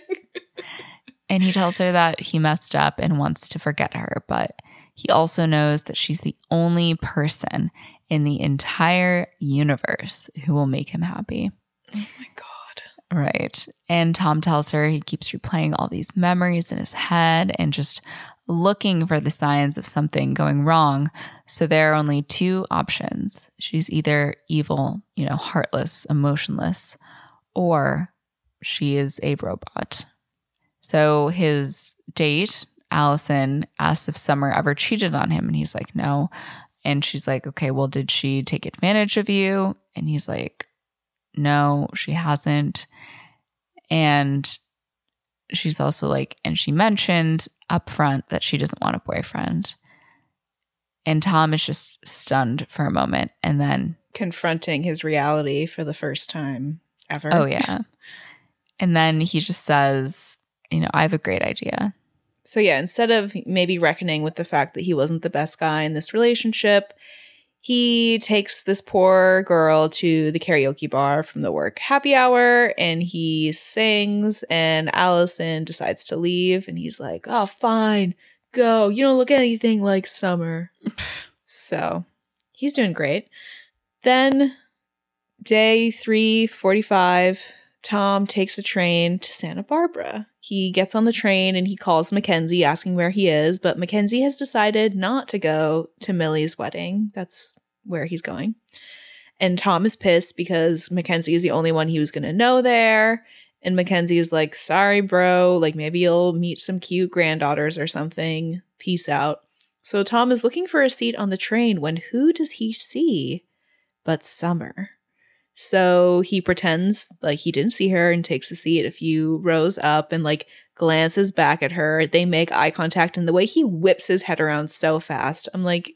And he tells her that he messed up and wants to forget her, but he also knows that she's the only person in the entire universe who will make him happy. Oh my God. Right. And Tom tells her he keeps replaying all these memories in his head and just looking for the signs of something going wrong. So there are only two options. She's either evil, you know, heartless, emotionless, or she is a robot. So his date, Allison, asks if Summer ever cheated on him, and he's like, no. And she's like, okay, well, did she take advantage of you? And he's like, no, she hasn't. And she's also like, and she mentioned up front that she doesn't want a boyfriend. And Tom is just stunned for a moment, and then confronting his reality for the first time ever. Oh, yeah. And then he just says, you know, I have a great idea. So yeah, instead of maybe reckoning with the fact that he wasn't the best guy in this relationship, he takes this poor girl to the karaoke bar from the work happy hour, and he sings, and Allison decides to leave, and he's like, oh, fine, go. You don't look anything like summer. So he's doing great. Then day three forty-five, Tom takes a train to Santa Barbara. He gets on the train and he calls Mackenzie asking where he is, but Mackenzie has decided not to go to Millie's wedding. That's where he's going. And Tom is pissed because Mackenzie is the only one he was going to know there. And Mackenzie is like, sorry, bro. Like, maybe you'll meet some cute granddaughters or something. Peace out. So Tom is looking for a seat on the train when who does he see but Summer? So he pretends like he didn't see her and takes a seat a few rows up and like glances back at her. They make eye contact, and the way he whips his head around so fast. I'm like,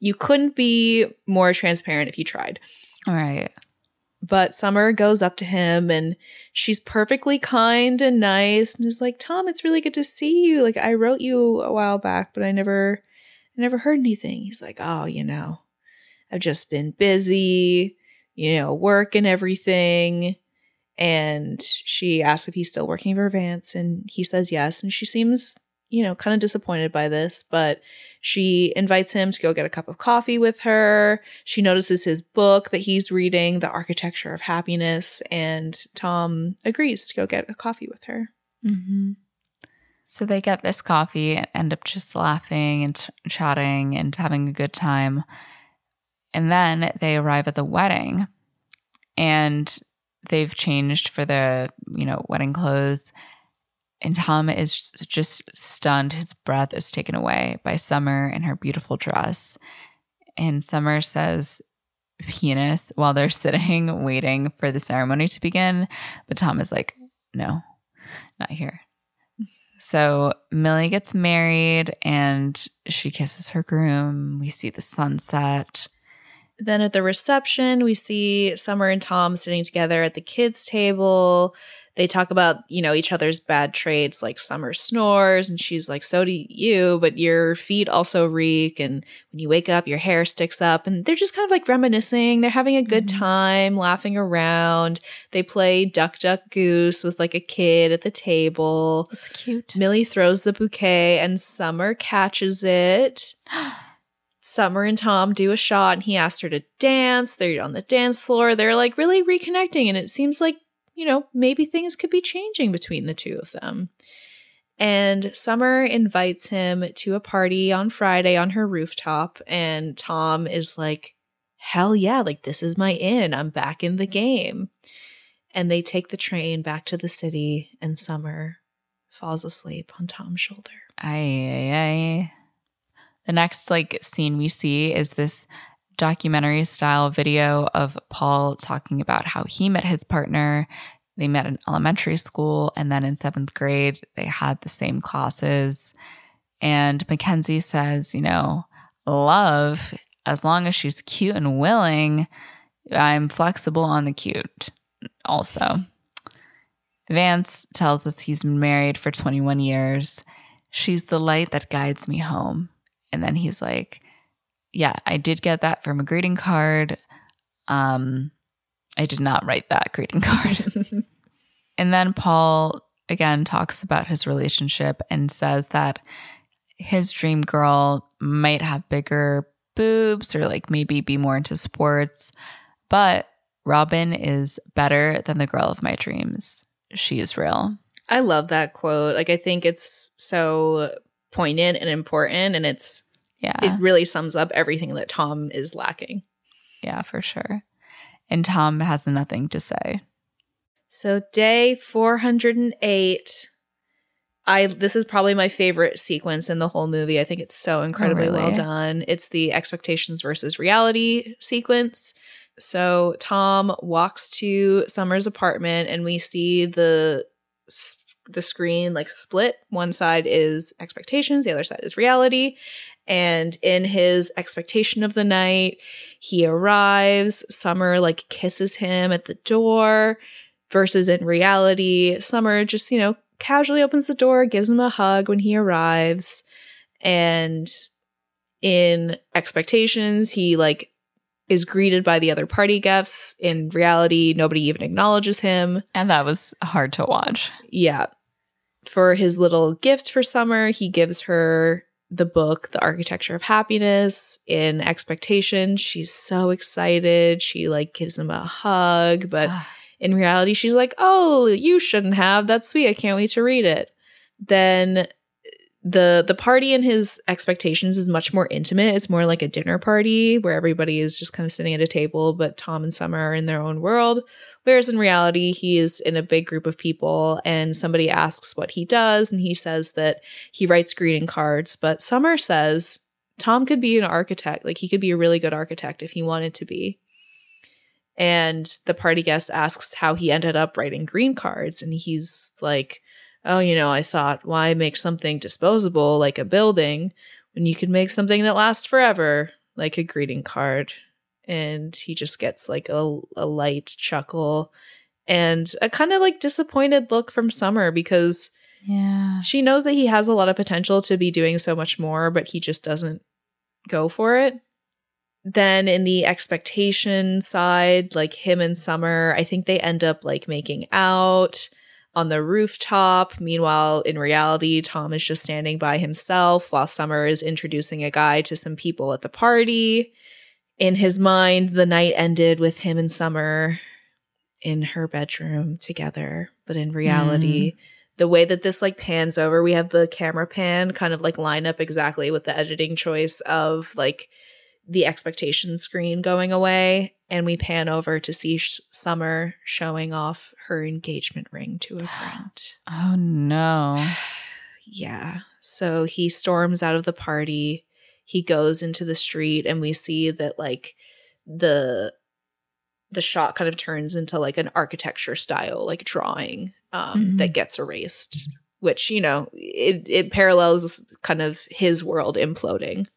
you couldn't be more transparent if you tried. All right. But Summer goes up to him, and she's perfectly kind and nice and is like, Tom, it's really good to see you. Like, I wrote you a while back, but I never, I never heard anything. He's like, oh, you know, I've just been busy. You know, work and everything. And she asks if he's still working for Vance, and he says yes. And she seems, you know, kind of disappointed by this, but she invites him to go get a cup of coffee with her. She notices his book that he's reading, The Architecture of Happiness, and Tom agrees to go get a coffee with her. Mm-hmm. So they get this coffee and end up just laughing and t- chatting and having a good time. And then they arrive at the wedding, and they've changed for the, you know, wedding clothes. And Tom is just stunned. His breath is taken away by Summer in her beautiful dress. And Summer says penis while they're sitting waiting for the ceremony to begin. But Tom is like, no, not here. So Millie gets married, and she kisses her groom. We see the sunset. Then at the reception, we see Summer and Tom sitting together at the kids' table. they talk about, you know, each other's bad traits, like Summer snores and she's like, so do you, but your feet also reek. And when you wake up, your hair sticks up, and they're just kind of like reminiscing. They're having a good mm-hmm. time, laughing around. They play Duck, Duck, Goose with like a kid at the table. It's cute. Millie throws the bouquet and Summer catches it. Summer and Tom do a shot and he asks her to dance. They're on the dance floor. They're like really reconnecting. And it seems like, you know, maybe things could be changing between the two of them. And Summer invites him to a party on Friday on her rooftop. And Tom is like, hell yeah, like this is my in. I'm back in the game. And they take the train back to the city and Summer falls asleep on Tom's shoulder. Aye, aye, aye. The next like scene we see is this documentary style video of Paul talking about how he met his partner. They met in elementary school, and then in seventh grade, they had the same classes. And Mackenzie says, you know, love, as long as she's cute and willing, I'm flexible on the cute also. Vance tells us he's been married for twenty-one years. She's the light that guides me home. And then he's like, yeah, I did get that from a greeting card. Um, I did not write that greeting card. And then Paul, again, talks about his relationship and says that his dream girl might have bigger boobs or like maybe be more into sports. But Robin is better than the girl of my dreams. She is real. I love that quote. Like, I think it's so poignant and important, and it's yeah it really sums up everything that Tom is lacking. Yeah, for sure. And Tom has nothing to say. So day four hundred eight, I this is probably my favorite sequence in the whole movie. I think it's so incredibly oh, really? well done. It's the expectations versus reality sequence. So Tom walks to Summer's apartment and we see the sp- the screen like split. One side is expectations, the other side is reality. And in his expectation of the night, he arrives. Summer like kisses him at the door, versus in reality, Summer just, you know, casually opens the door, gives him a hug when he arrives. And in expectations, he like is greeted by the other party guests. In reality, nobody even acknowledges him. And that was hard to watch. Yeah. For his little gift for Summer, he gives her the book, The Architecture of Happiness. In expectation, she's so excited. She like gives him a hug. But in reality, she's like, oh, you shouldn't have. That's sweet. I can't wait to read it. Then the the party in his expectations is much more intimate. It's more like a dinner party where everybody is just kind of sitting at a table, but Tom and Summer are in their own world. Whereas in reality, he is in a big group of people and somebody asks what he does. And he says that he writes greeting cards. But Summer says Tom could be an architect. Like, he could be a really good architect if he wanted to be. And the party guest asks how he ended up writing green cards. And he's like, oh, you know, I thought, why make something disposable like a building when you could make something that lasts forever, like a greeting card? And he just gets like a, a light chuckle and a kind of like disappointed look from Summer, because yeah, she knows that he has a lot of potential to be doing so much more, but he just doesn't go for it. Then in the expectation side, like him and Summer, I think they end up like making out on the rooftop. Meanwhile, in reality, Tom is just standing by himself while Summer is introducing a guy to some people at the party. In his mind, the night ended with him and Summer in her bedroom together. But in reality, mm. the way that this like pans over, we have the camera pan kind of like line up exactly with the editing choice of like the expectation screen going away. And we pan over to see sh- Summer showing off her engagement ring to a friend. Oh, no. Yeah. So he storms out of the party. He goes into the street, and we see that like the the shot kind of turns into like an architecture style like drawing um, mm-hmm. that gets erased, which, you know, it, it parallels kind of his world imploding,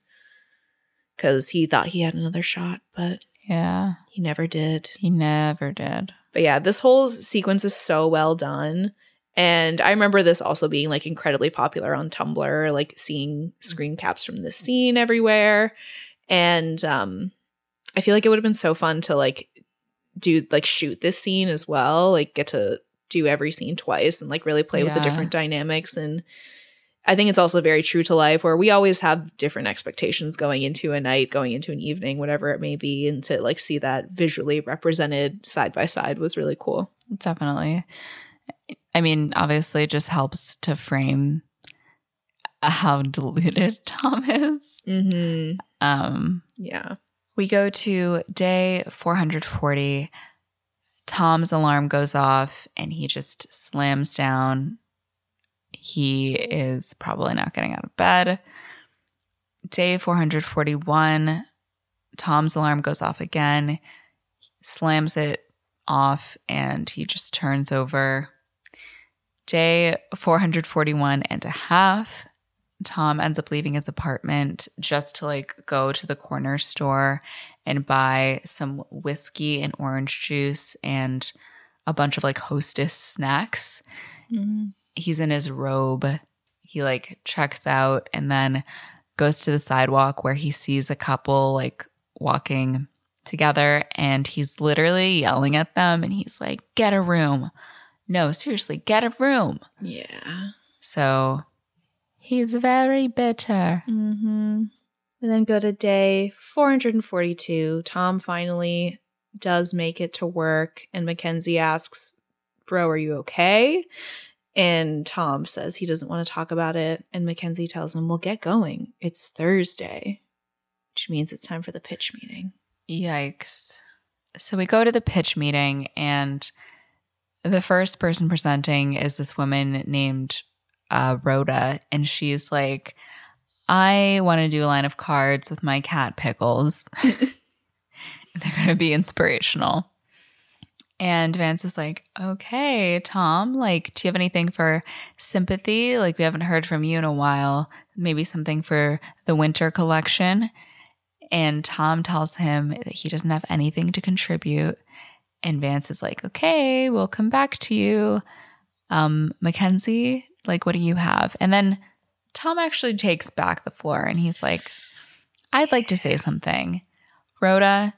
because he thought he had another shot, but yeah, he never did. He never did. But yeah, this whole sequence is so well done. And I remember this also being like incredibly popular on Tumblr, like seeing screen caps from this scene everywhere. And um, I feel like it would have been so fun to like do like shoot this scene as well, like get to do every scene twice and like really play yeah. with the different dynamics. And I think it's also very true to life, where we always have different expectations going into a night, going into an evening, whatever it may be. And to like see that visually represented side by side was really cool. Definitely. I mean, obviously it just helps to frame how deluded Tom is. Mm-hmm. Um, yeah. We go to day four hundred forty. Tom's alarm goes off and he just slams down. He is probably not getting out of bed. Day four hundred forty-one, Tom's alarm goes off again, slams it off, and he just turns over. Day four hundred forty-one and a half, Tom ends up leaving his apartment just to like go to the corner store and buy some whiskey and orange juice and a bunch of like Hostess snacks. Mm-hmm. He's in his robe. He like checks out and then goes to the sidewalk where he sees a couple like walking together, and he's literally yelling at them and he's like, "Get a room. No, seriously, get a room." Yeah. So he's very bitter. Mm-hmm. And then go to day four hundred forty-two. Tom finally does make it to work, and Mackenzie asks, "Bro, are you okay?" And Tom says he doesn't want to talk about it. And Mackenzie tells him, "Well, get going. It's Thursday," which means it's time for the pitch meeting. Yikes. So we go to the pitch meeting, and the first person presenting is this woman named uh, Rhoda. And she's like, "I want to do a line of cards with my cat Pickles." They're going to be inspirational. And Vance is like, "Okay, Tom, like, do you have anything for sympathy? Like, we haven't heard from you in a while. Maybe something for the winter collection." And Tom tells him that he doesn't have anything to contribute. And Vance is like, "Okay, we'll come back to you. Um, Mackenzie, like, what do you have?" And then Tom actually takes back the floor and he's like, "I'd like to say something. Rhoda,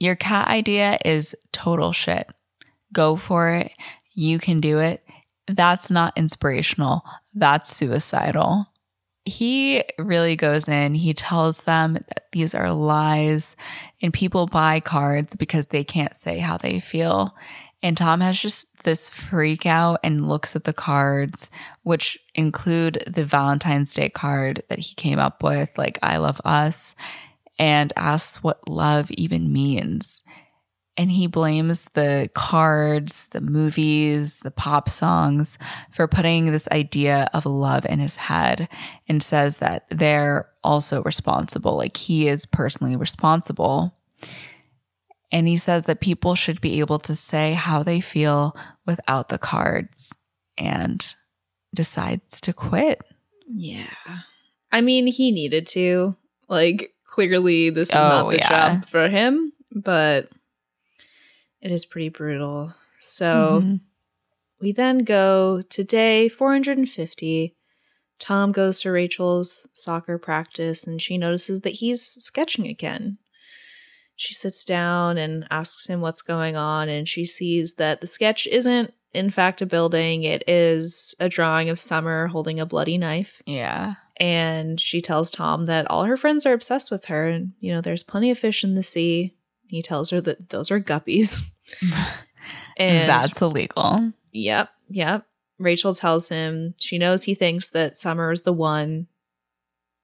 your cat idea is total shit. Go for it. You can do it. That's not inspirational. That's suicidal." He really goes in. He tells them that these are lies and people buy cards because they can't say how they feel. And Tom has just this freak out and looks at the cards, which include the Valentine's Day card that he came up with, like "I love us," and asks what love even means. And he blames the cards, the movies, the pop songs for putting this idea of love in his head, and says that they're also responsible. Like, he is personally responsible. And he says that people should be able to say how they feel without the cards, and decides to quit. Yeah. I mean, he needed to. Like, clearly this is oh, not the yeah. job for him, but it is pretty brutal. So mm-hmm. we then go to day four hundred fifty. Tom goes to Rachel's soccer practice and she notices that he's sketching again. She sits down and asks him what's going on, and she sees that the sketch isn't, in fact, a building. It is a drawing of Summer holding a bloody knife. Yeah. And she tells Tom that all her friends are obsessed with her and, you know, there's plenty of fish in the sea. He tells her that those are guppies. And that's illegal. Yep, yep. Rachel tells him she knows he thinks that Summer is the one,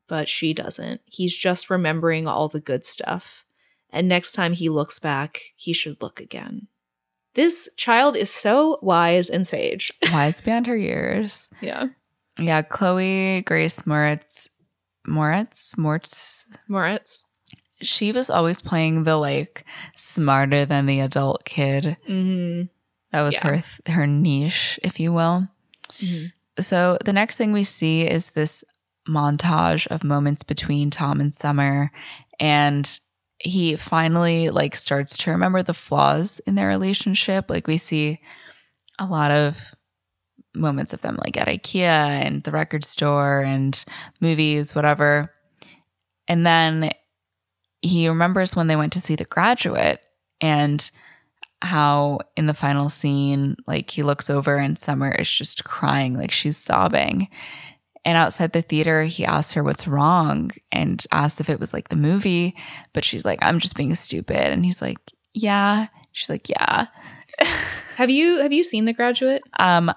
but she doesn't. He's just remembering all the good stuff. And next time he looks back, he should look again. This child is so wise and sage. Wise beyond her years. Yeah. Yeah, Chloe Grace Moretz, Moretz, Moretz, Moretz. She was always playing the like smarter than the adult kid. Mm-hmm. That was yeah. her th- her niche, if you will. Mm-hmm. So the next thing we see is this montage of moments between Tom and Summer, and he finally like starts to remember the flaws in their relationship. Like we see a lot of moments of them like at IKEA and the record store and movies, whatever. And then he remembers when they went to see The Graduate and how in the final scene, like he looks over and Summer is just crying, like she's sobbing. And outside the theater, he asks her what's wrong and asks if it was like the movie, but she's like, I'm just being stupid. And he's like, yeah. She's like, yeah. Have you have you seen The Graduate? Um,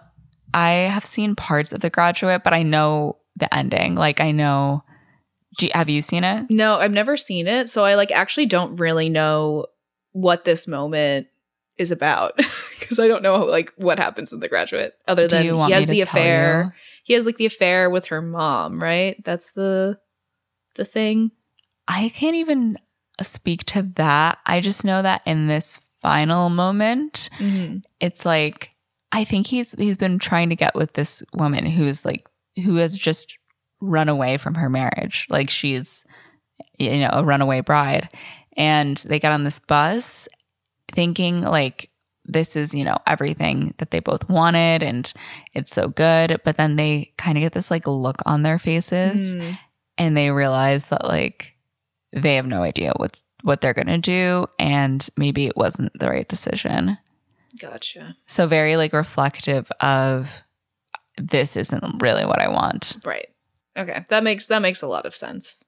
I have seen parts of The Graduate, but I know the ending. Like I know. Do you, have you seen it? No, I've never seen it. So I like actually don't really know what this moment is about because I don't know like what happens in The Graduate other than he has the affair. He has like the affair with her mom, right? That's the the thing. I can't even speak to that. I just know that in this final moment, mm-hmm. it's like I think he's he's been trying to get with this woman who's like who has just run away from her marriage. Like she's, you know, a runaway bride. And they got on this bus thinking like this is, you know, everything that they both wanted and it's so good. But then they kind of get this like look on their faces mm. and they realize that like they have no idea what's what they're going to do. And maybe it wasn't the right decision. Gotcha. So very like reflective of this isn't really what I want. Right. Okay. That makes that makes a lot of sense.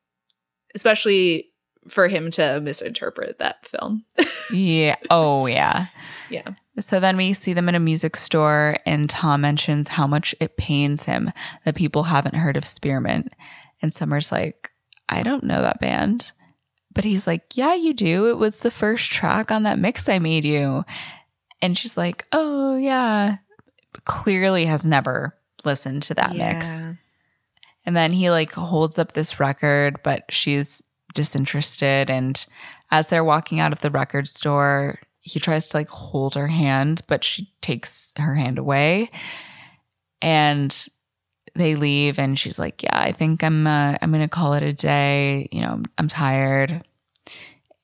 Especially for him to misinterpret that film. Yeah. Oh, yeah. Yeah. So then we see them in a music store and Tom mentions how much it pains him that people haven't heard of Spearmint. And Summer's like, I don't know that band. But he's like, yeah, you do. It was the first track on that mix I made you. And she's like, oh, yeah. Clearly has never listened to that yeah. mix. And then he like holds up this record, but she's disinterested. And as they're walking out of the record store, he tries to like hold her hand, but she takes her hand away. And they leave, and she's like, "Yeah, I think I'm uh, I'm gonna call it a day. You know, I'm, I'm tired."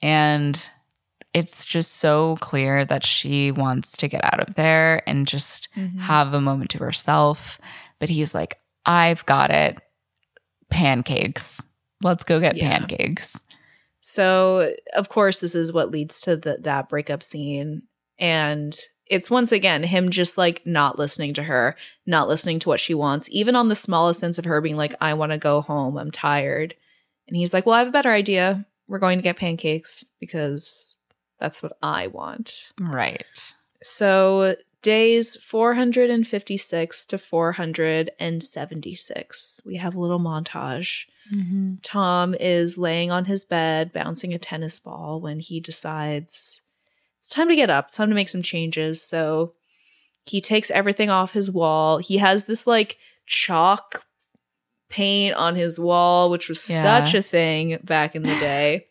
And it's just so clear that she wants to get out of there and just mm-hmm. have a moment to herself. But he's like, "I've got it. Pancakes. Let's go get yeah. pancakes." So, of course, this is what leads to the, that breakup scene. And it's once again him just like not listening to her, not listening to what she wants, even on the smallest sense of her being like, I want to go home. I'm tired. And he's like, well, I have a better idea. We're going to get pancakes because that's what I want. Right. So days four hundred fifty-six to four hundred seventy-six. We have a little montage. Mm-hmm. Tom is laying on his bed, bouncing a tennis ball when he decides it's time to get up. It's time to make some changes. So he takes everything off his wall. He has this like chalk paint on his wall, which was yeah. such a thing back in the day.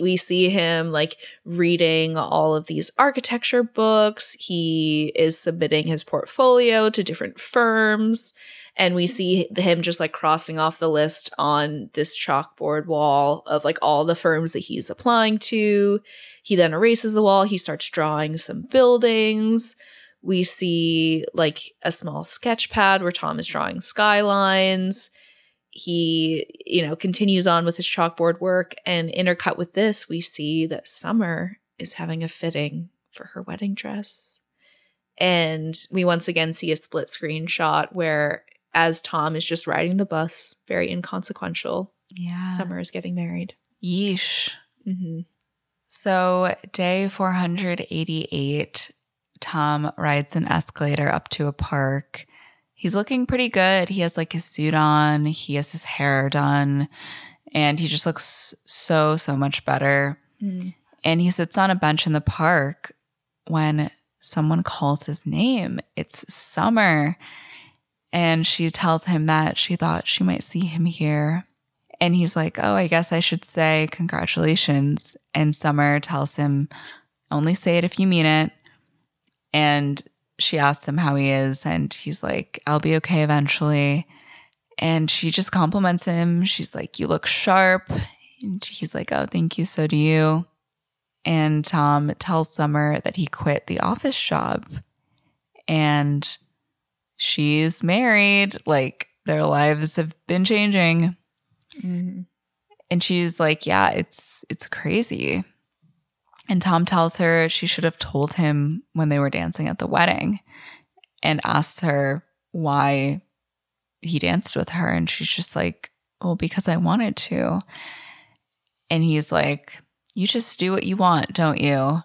We see him like reading all of these architecture books. He is submitting his portfolio to different firms. And we see him just like crossing off the list on this chalkboard wall of like all the firms that he's applying to. He then erases the wall. He starts drawing some buildings. We see like a small sketch pad where Tom is drawing skylines. He, you know, continues on with his chalkboard work. And intercut with this, we see that Summer is having a fitting for her wedding dress. And we once again see a split screen shot where as Tom is just riding the bus, very inconsequential. Yeah. Summer is getting married. Yeesh. Mm-hmm. So day four hundred eighty-eight, Tom rides an escalator up to a park. He's looking pretty good. He has like his suit on. He has his hair done. And he just looks so, so much better. Mm. And he sits on a bench in the park when someone calls his name. It's Summer. And she tells him that she thought she might see him here. And he's like, oh, I guess I should say congratulations. And Summer tells him, only say it if you mean it. And she asks him how he is. And he's like, I'll be okay eventually. And she just compliments him. She's like, you look sharp. And he's like, oh, thank you. So do you. And Tom tells Summer that he quit the office job and she's married. Like, their lives have been changing. Mm-hmm. And she's like, yeah, it's it's crazy. And Tom tells her she should have told him when they were dancing at the wedding and asked her why he danced with her. And she's just like, well, because I wanted to. And he's like, you just do what you want, don't you?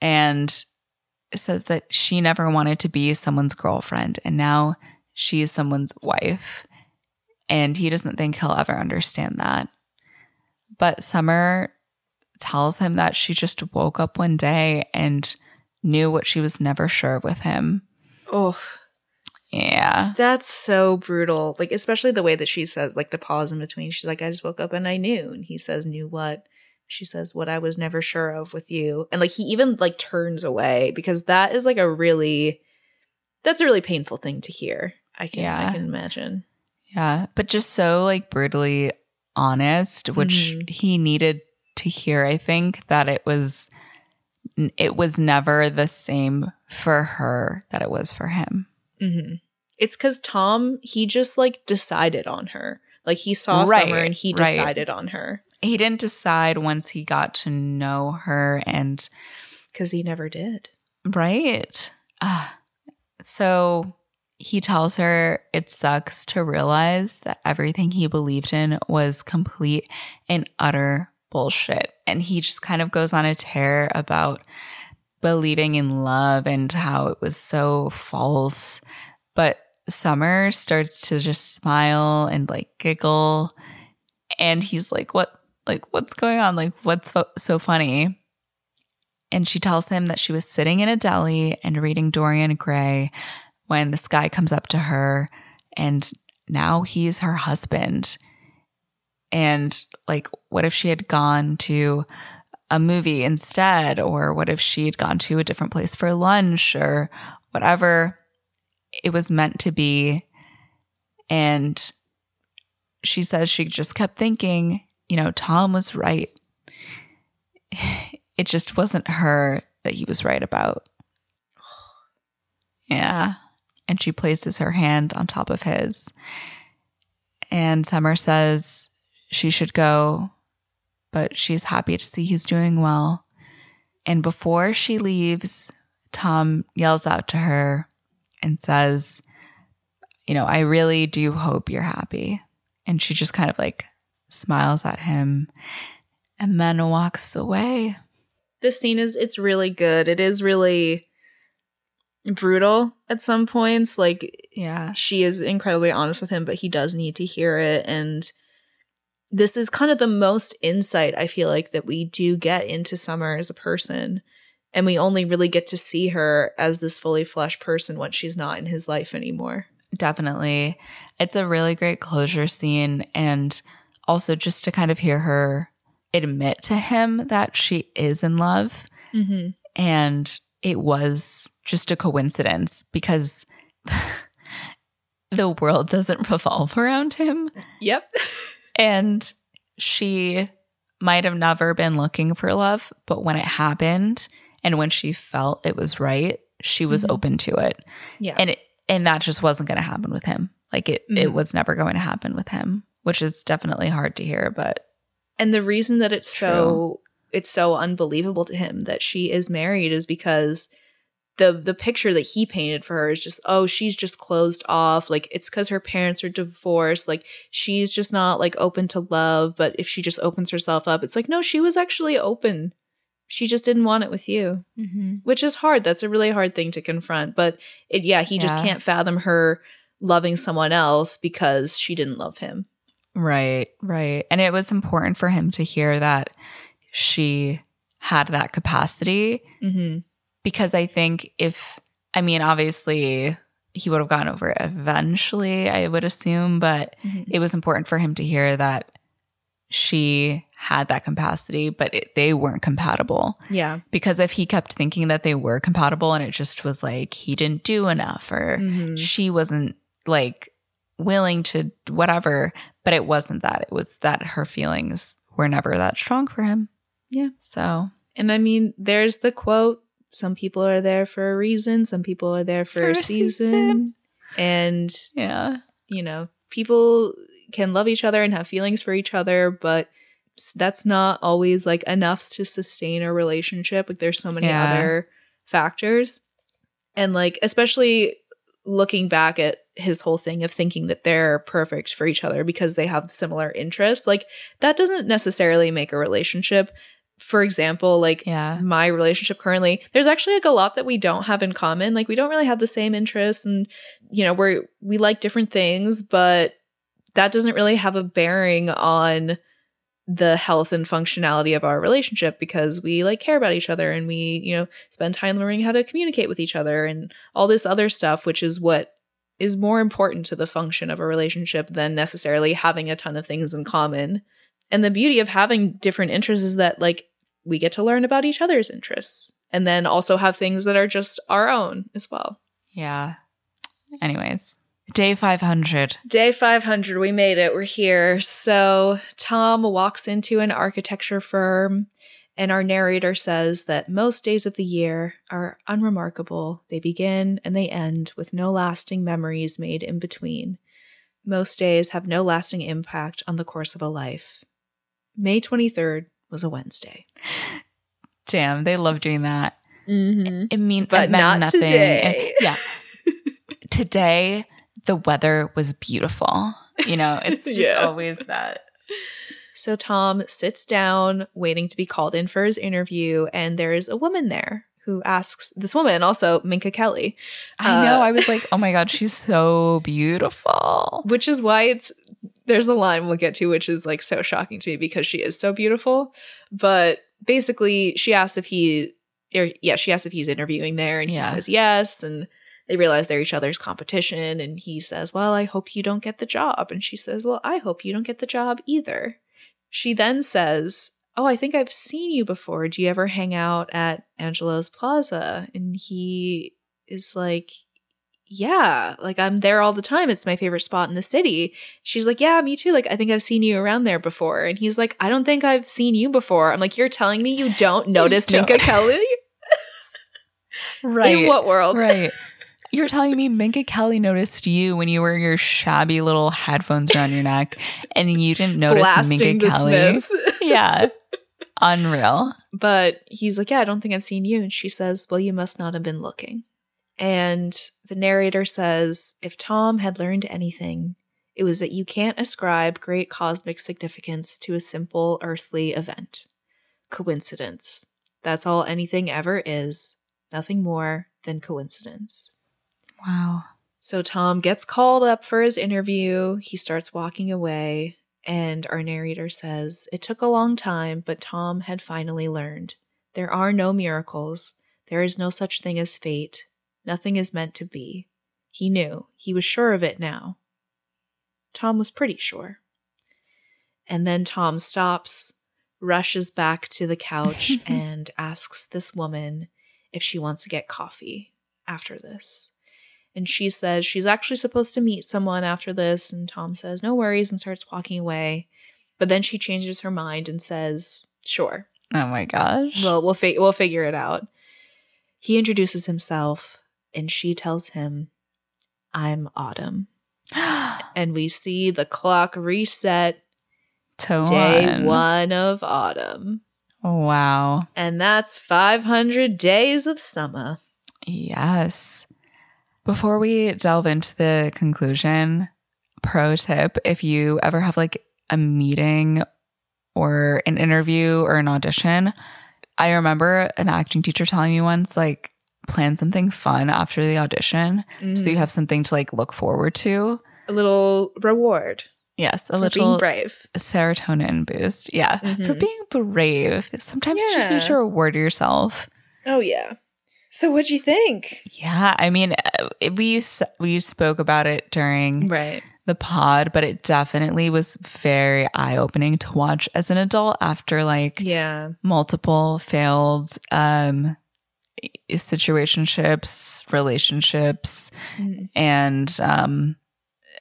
And says that she never wanted to be someone's girlfriend. And now she is someone's wife. And he doesn't think he'll ever understand that. But Summer tells him that she just woke up one day and knew what she was never sure with him. Oh, yeah. That's so brutal. Like, especially the way that she says, like, the pause in between. She's like, I just woke up and I knew. And he says, knew what? She says, what I was never sure of with you. And, like, he even, like, turns away because that is, like, a really – that's a really painful thing to hear. I can, yeah. I can imagine. Yeah. But just so, like, brutally – honest, which mm-hmm. he needed to hear. I think that it was it was never the same for her that it was for him. Mm-hmm. It's because Tom, he just like decided on her. Like he saw right, Summer and he decided right. on her. He didn't decide once he got to know her, and because he never did. Right. Uh, so. He tells her it sucks to realize that everything he believed in was complete and utter bullshit. And he just kind of goes on a tear about believing in love and how it was so false. But Summer starts to just smile and like giggle. And he's like, what, like, what's going on? Like, what's fo- so funny? And she tells him that she was sitting in a deli and reading Dorian Gray when this guy comes up to her, and now he's her husband. And like, what if she had gone to a movie instead? Or what if she had gone to a different place for lunch or whatever it was meant to be? And she says she just kept thinking, you know, Tom was right. It just wasn't her that he was right about. Yeah. And she places her hand on top of his. And Summer says she should go, but she's happy to see he's doing well. And before she leaves, Tom yells out to her and says, you know, I really do hope you're happy. And she just kind of like smiles at him and then walks away. This scene is, it's really good. It is really brutal at some points. Like, yeah, she is incredibly honest with him, but he does need to hear it. And this is kind of the most insight I feel like that we do get into Summer as a person, and we only really get to see her as this fully fleshed person once she's not in his life anymore. Definitely. It's a really great closure scene, and also just to kind of hear her admit to him that she is in love. Mm-hmm. And it was just a coincidence because the world doesn't revolve around him. Yep. And she might have never been looking for love, but when it happened and when she felt it was right, she was mm-hmm. open to it. Yeah. And it, and that just wasn't going to happen with him. Like it, mm-hmm. it was never going to happen with him, which is definitely hard to hear, but. And the reason that it's true. so, it's so unbelievable to him that she is married is because The the picture that he painted for her is just, oh, she's just closed off. Like, it's because her parents are divorced. Like, she's just not, like, open to love. But if she just opens herself up, it's like, no, she was actually open. She just didn't want it with you, mm-hmm. which is hard. That's a really hard thing to confront. But, it, yeah, he yeah. just can't fathom her loving someone else because she didn't love him. Right, right. And it was important for him to hear that she had that capacity. Mm-hmm. Because I think if, I mean, obviously he would have gone over it eventually, I would assume, but mm-hmm. it was important for him to hear that she had that capacity, but it, they weren't compatible. Yeah. Because if he kept thinking that they were compatible and it just was like he didn't do enough or mm-hmm. she wasn't like willing to whatever, but it wasn't that. It was that her feelings were never that strong for him. Yeah. So. And I mean, there's the quote, some people are there for a reason, some people are there for, for a season. season. And, yeah, you know, people can love each other and have feelings for each other, but that's not always like enough to sustain a relationship. Like there's so many yeah. other factors. And like, especially looking back at his whole thing of thinking that they're perfect for each other because they have similar interests, like that doesn't necessarily make a relationship. For example, like yeah. my relationship currently, there's actually like a lot that we don't have in common. Like we don't really have the same interests and, you know, we're, we like different things, but that doesn't really have a bearing on the health and functionality of our relationship because we like care about each other and we, you know, spend time learning how to communicate with each other and all this other stuff, which is what is more important to the function of a relationship than necessarily having a ton of things in common. And the beauty of having different interests is that like we get to learn about each other's interests and then also have things that are just our own as well. Yeah. Anyways. Day five hundred. Day five hundred. We made it. We're here. So Tom walks into an architecture firm and our narrator says that most days of the year are unremarkable. They begin and they end with no lasting memories made in between. Most days have no lasting impact on the course of a life. May twenty-third was a Wednesday. Damn, they love doing that. Mm-hmm. It mean, but it meant not nothing. Today. It, yeah. Today, the weather was beautiful. You know, it's just yeah. always that. So Tom sits down waiting to be called in for his interview, and there is a woman there who asks this woman, also Minka Kelly. I know. Uh, I was like, oh my God, she's so beautiful. Which is why it's there's a line we'll get to, which is like so shocking to me because she is so beautiful. But basically she asks if he or, yeah, she asks if he's interviewing there and he yeah. says yes. And they realize they're each other's competition. And he says, well, I hope you don't get the job. And she says, well, I hope you don't get the job either. She then says, oh, I think I've seen you before. Do you ever hang out at Angelo's Plaza? And he is like, yeah, like I'm there all the time. It's my favorite spot in the city. She's like, yeah, me too. Like, I think I've seen you around there before. And he's like, I don't think I've seen you before. I'm like, you're telling me you don't notice you don't. Minka Kelly? Right. In what world? Right. You're telling me Minka Kelly noticed you when you were your shabby little headphones around your neck and you didn't notice Blasting Minka the Kelly. Smiths. Yeah. Unreal. But he's like, yeah, I don't think I've seen you. And she says, well, you must not have been looking. And the narrator says, if Tom had learned anything, it was that you can't ascribe great cosmic significance to a simple earthly event. Coincidence. That's all anything ever is. Nothing more than coincidence. Wow. So Tom gets called up for his interview. He starts walking away, and our narrator says, it took a long time, but Tom had finally learned. There are no miracles. There is no such thing as fate. Nothing is meant to be. He knew. He was sure of it now. Tom was pretty sure. And then Tom stops, rushes back to the couch, and asks this woman if she wants to get coffee after this. And she says she's actually supposed to meet someone after this. And Tom says, no worries, and starts walking away. But then she changes her mind and says, sure. Oh, my gosh. Well, we'll, fi- we'll figure it out. He introduces himself, and she tells him, I'm Autumn. And we see the clock reset to day one. one of autumn. Wow. And that's five hundred days of summer. Yes. Before we delve into the conclusion, pro tip, if you ever have like a meeting or an interview or an audition, I remember an acting teacher telling me once, like, plan something fun after the audition mm. so you have something to like look forward to. A little reward. Yes, a for little being brave. Serotonin boost. Yeah, mm-hmm. for being brave. Sometimes yeah. you just need to reward yourself. Oh, yeah. So what'd you think? Yeah, I mean, we we spoke about it during right. the pod, but it definitely was very eye-opening to watch as an adult after like yeah. multiple failed um, situationships, relationships, mm. and um,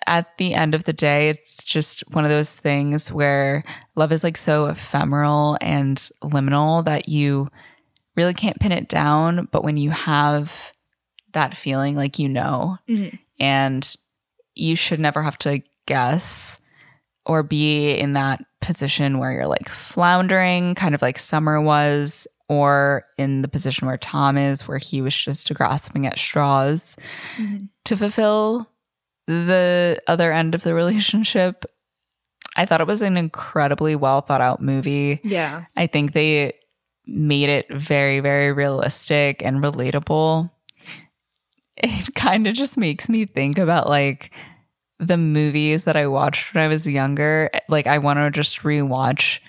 at the end of the day, it's just one of those things where love is like so ephemeral and liminal that you really can't pin it down. But when you have that feeling, like, you know, mm-hmm. and you should never have to guess or be in that position where you're like floundering, kind of like Summer was, or in the position where Tom is, where he was just grasping at straws mm-hmm. to fulfill the other end of the relationship. I thought it was an incredibly well thought out movie. Yeah. I think they made it very, very realistic and relatable. It kind of just makes me think about like the movies that I watched when I was younger. Like, I want to just rewatch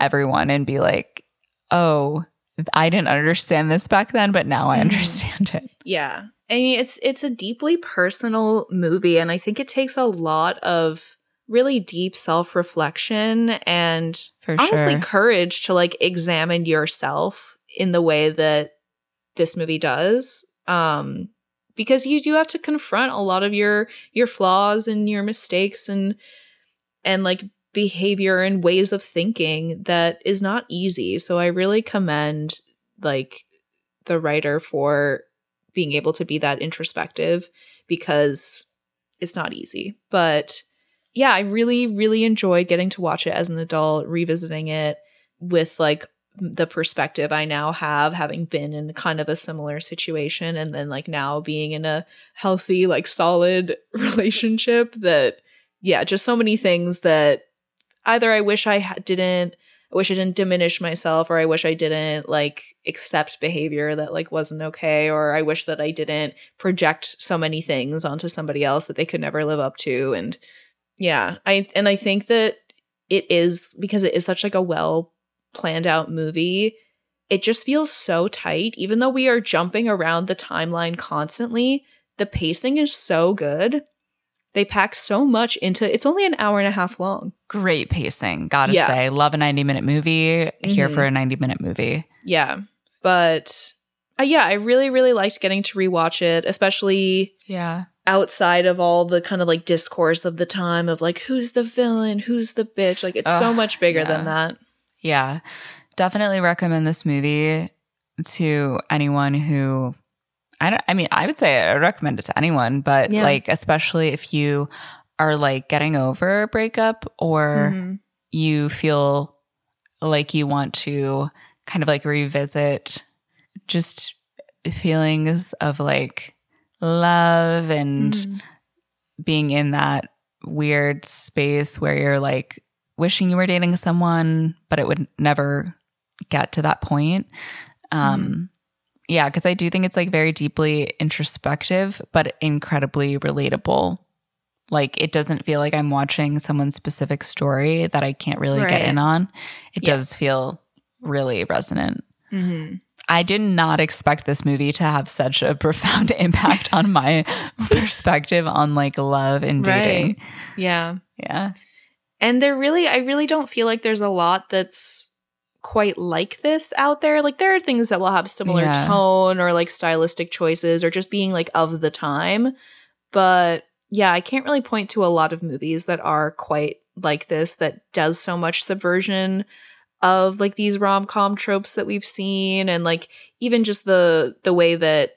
everyone and be like, oh, I didn't understand this back then, but now I understand it. Yeah. I mean, it's it's a deeply personal movie, and I think it takes a lot of really deep self-reflection and For honestly sure. courage to like examine yourself in the way that this movie does. Um, because you do have to confront a lot of your your flaws and your mistakes and and like behavior and ways of thinking that is not easy. So I really commend like the writer for being able to be that introspective, because it's not easy. But yeah, I really, really enjoyed getting to watch it as an adult, revisiting it with like the perspective I now have, having been in kind of a similar situation, and then like now being in a healthy, like solid relationship that, yeah, just so many things that either I wish I ha- didn't, I wish I didn't diminish myself, or I wish I didn't like accept behavior that like wasn't okay, or I wish that I didn't project so many things onto somebody else that they could never live up to. And yeah, I and I think that it is, because it is such like a well planned out movie, it just feels so tight. Even though we are jumping around the timeline constantly, the pacing is so good. They pack so much into it's only an hour and a half long. Great pacing, gotta yeah. say. Love a ninety-minute movie. Mm-hmm. Here for a ninety-minute movie. Yeah. But uh, yeah, I really, really liked getting to rewatch it, especially yeah. outside of all the kind of like discourse of the time of like, who's the villain? Who's the bitch? Like, it's Ugh, so much bigger yeah. than that. Yeah. Definitely recommend this movie to anyone who – I don't, I mean, I would say I recommend it to anyone, but yeah. like, especially if you are like getting over a breakup, or mm-hmm. you feel like you want to kind of like revisit just feelings of like love and mm-hmm. being in that weird space where you're like wishing you were dating someone, but it would never get to that point. Um, mm-hmm. Yeah, because I do think it's like very deeply introspective, but incredibly relatable. Like, it doesn't feel like I'm watching someone's specific story that I can't really right. get in on. It yeah. does feel really resonant. Mm-hmm. I did not expect this movie to have such a profound impact on my perspective on like love and dating. Right. Yeah. Yeah. And there really, I really don't feel like there's a lot that's quite like this out there. Like, there are things that will have similar yeah. tone or like stylistic choices or just being like of the time, but yeah, I can't really point to a lot of movies that are quite like this, that does so much subversion of like these rom-com tropes that we've seen, and like even just the the way that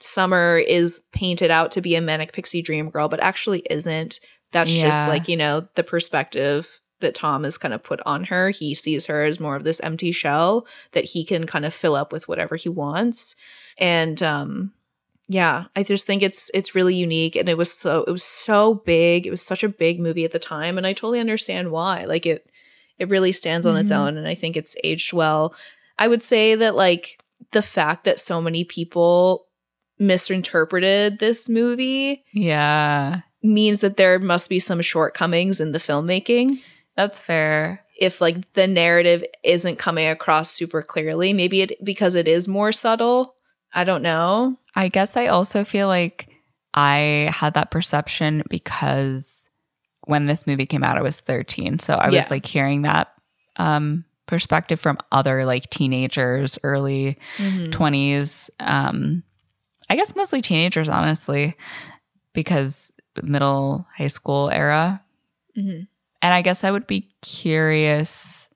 Summer is painted out to be a manic pixie dream girl but actually isn't. That's yeah. just like, you know, the perspective that Tom is kind of put on her. He sees her as more of this empty shell that he can kind of fill up with whatever he wants. And um, yeah, I just think it's it's really unique, and it was so it was so big. It was such a big movie at the time, and I totally understand why. Like, it it really stands on mm-hmm. its own, and I think it's aged well. I would say that like the fact that so many people misinterpreted this movie, yeah, means that there must be some shortcomings in the filmmaking. That's fair. If like the narrative isn't coming across super clearly, maybe it because it is more subtle. I don't know. I guess I also feel like I had that perception because when this movie came out, I was thirteen. So I was yeah. like hearing that um, perspective from other like teenagers, early mm-hmm. twenties. Um, I guess mostly teenagers, honestly, because middle, high school era. Mm-hmm. And I guess I would be curious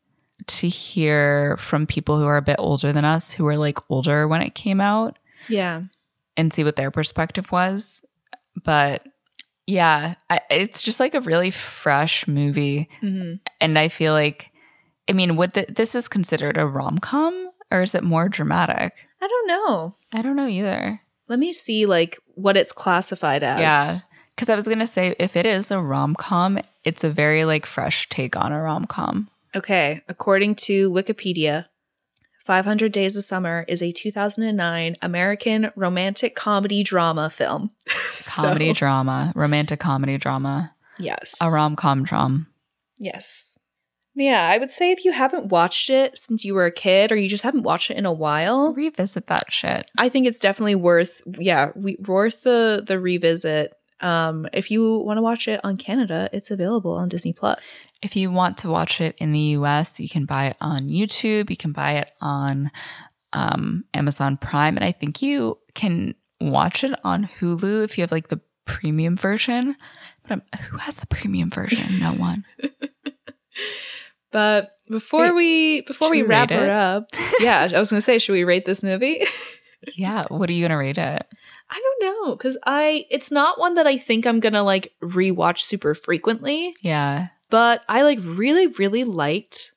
to hear from people who are a bit older than us, who were like older when it came out. Yeah. And see what their perspective was. But yeah, I, it's just like a really fresh movie. Mm-hmm. And I feel like, I mean, would the, this is considered a rom-com, or is it more dramatic? I don't know. I don't know either. Let me see like what it's classified as. Yeah. Because I was going to say, if it is a rom-com, it's a very like fresh take on a rom-com. Okay. According to Wikipedia, five hundred Days of Summer is a two thousand nine American romantic comedy drama film. Comedy so. drama. Romantic comedy drama. Yes. A rom-com drum. Yes. Yeah, I would say if you haven't watched it since you were a kid, or you just haven't watched it in a while, revisit that shit. I think it's definitely worth, yeah, we, worth the the revisit. Um, if you want to watch it on Canada, it's available on Disney Plus. If you want to watch it in the U S, you can buy it on YouTube. You can buy it on um, Amazon Prime, and I think you can watch it on Hulu if you have like the premium version. But I'm, who has the premium version? No one. But before Wait, we before we wrap her up, yeah, I was going to say, should we rate this movie? Yeah, what are you going to rate it? I don't know, because I it's not one that I think I'm going to like rewatch super frequently. Yeah. But I like really, really liked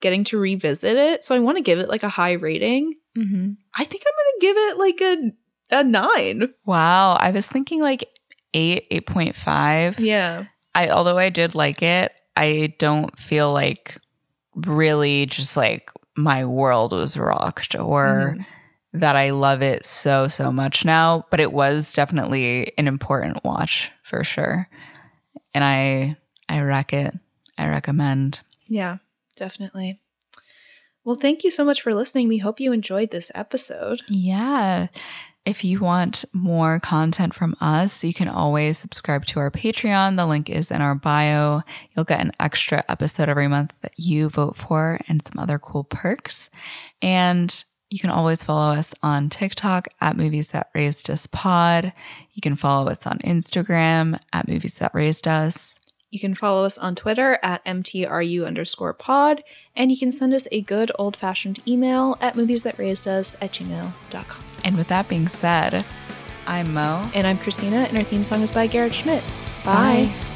getting to revisit it, so I want to give it like a high rating. Mm-hmm. I think I'm going to give it like a a nine. Wow, I was thinking like eight, eight point five. Yeah. I although I did like it, I don't feel like really just like my world was rocked, or mm-hmm. that I love it so, so much now. But it was definitely an important watch for sure. And I I wreck it. I recommend. Yeah, definitely. Well, thank you so much for listening. We hope you enjoyed this episode. Yeah. If you want more content from us, you can always subscribe to our Patreon. The link is in our bio. You'll get an extra episode every month that you vote for, and some other cool perks. And you can always follow us on TikTok at Movies That Raised Us Pod. You can follow us on Instagram at Movies That Raised Us. You can follow us on Twitter at MTRU underscore pod. And you can send us a good old-fashioned email at moviesthatraisedusus at gmail dot com. And with that being said, I'm Mo. And I'm Christina. And our theme song is by Garrett Schmidt. Bye. Bye.